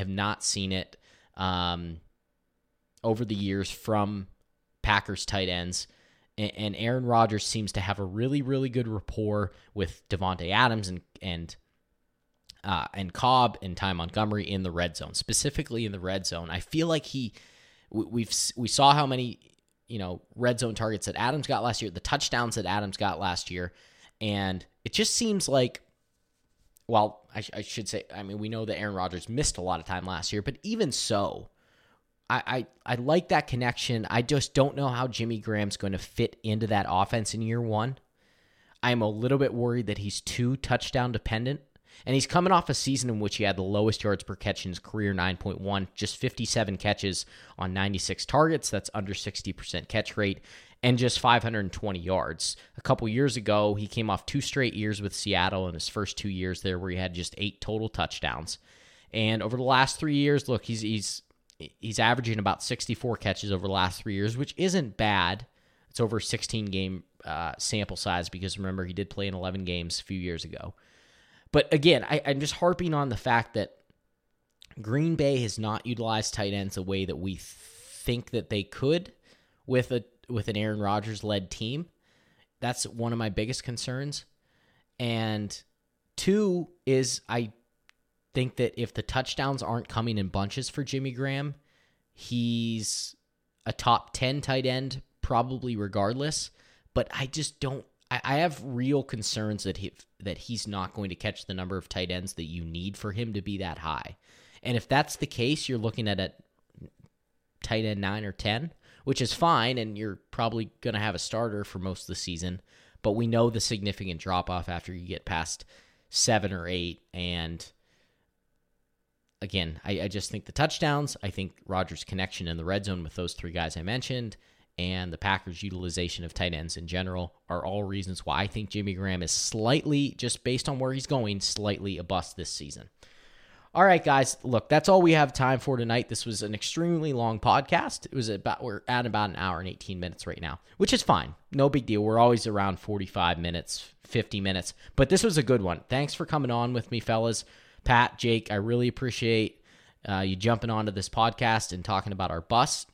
not seen it over the years from Packers tight ends. And Aaron Rodgers seems to have a really, really good rapport with Devontae Adams and Cobb and Ty Montgomery in the red zone, specifically in the red zone. I feel like we saw how many red zone targets that Adams got last year, the touchdowns that Adams got last year, and it just seems like. Well, I should say, I mean, we know that Aaron Rodgers missed a lot of time last year, but even so, I like that connection. I just don't know how Jimmy Graham's going to fit into that offense in year one. I'm a little bit worried that he's too touchdown dependent, and he's coming off a season in which he had the lowest yards per catch in his career, 9.1, just 57 catches on 96 targets. That's under 60% catch rate, and just 520 yards. A couple years ago, he came off 2 straight years with Seattle in his first 2 years there where he had just 8 total touchdowns. And over the last 3 years, look, he's averaging about 64 catches over the last 3 years, which isn't bad. It's over a 16-game sample size because, remember, he did play in 11 games a few years ago. But again, I'm just harping on the fact that Green Bay has not utilized tight ends the way that we think that they could with an Aaron Rodgers-led team. That's one of my biggest concerns. And 2 is I think that if the touchdowns aren't coming in bunches for Jimmy Graham, he's a top 10 tight end probably regardless. But I just don't... I have real concerns that he's not going to catch the number of tight ends that you need for him to be that high. And if that's the case, you're looking at a tight end 9 or 10, which is fine, and you're probably going to have a starter for most of the season. But we know the significant drop-off after you get past 7 or 8. And, again, I just think the touchdowns, I think Rodgers' connection in the red zone with those 3 guys I mentioned, and the Packers' utilization of tight ends in general are all reasons why I think Jimmy Graham is slightly, just based on where he's going, slightly a bust this season. All right, guys, look, that's all we have time for tonight. This was an extremely long podcast. We're at about an hour and 18 minutes right now, which is fine. No big deal. We're always around 45 minutes, 50 minutes, but this was a good one. Thanks for coming on with me, fellas. Pat, Jake, I really appreciate you jumping onto this podcast and talking about our bust,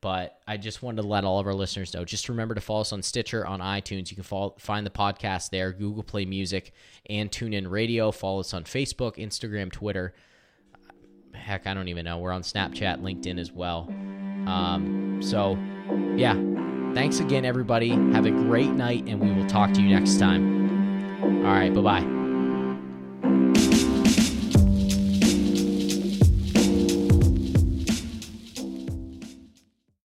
but I just wanted to let all of our listeners know, just remember to follow us on Stitcher, on iTunes. You can find the podcast there, Google Play Music, and TuneIn Radio. Follow us on Facebook, Instagram, Twitter. Heck, I don't even know. We're on Snapchat, LinkedIn as well. So, yeah. Thanks again, everybody. Have a great night, and we will talk to you next time. All right, bye-bye.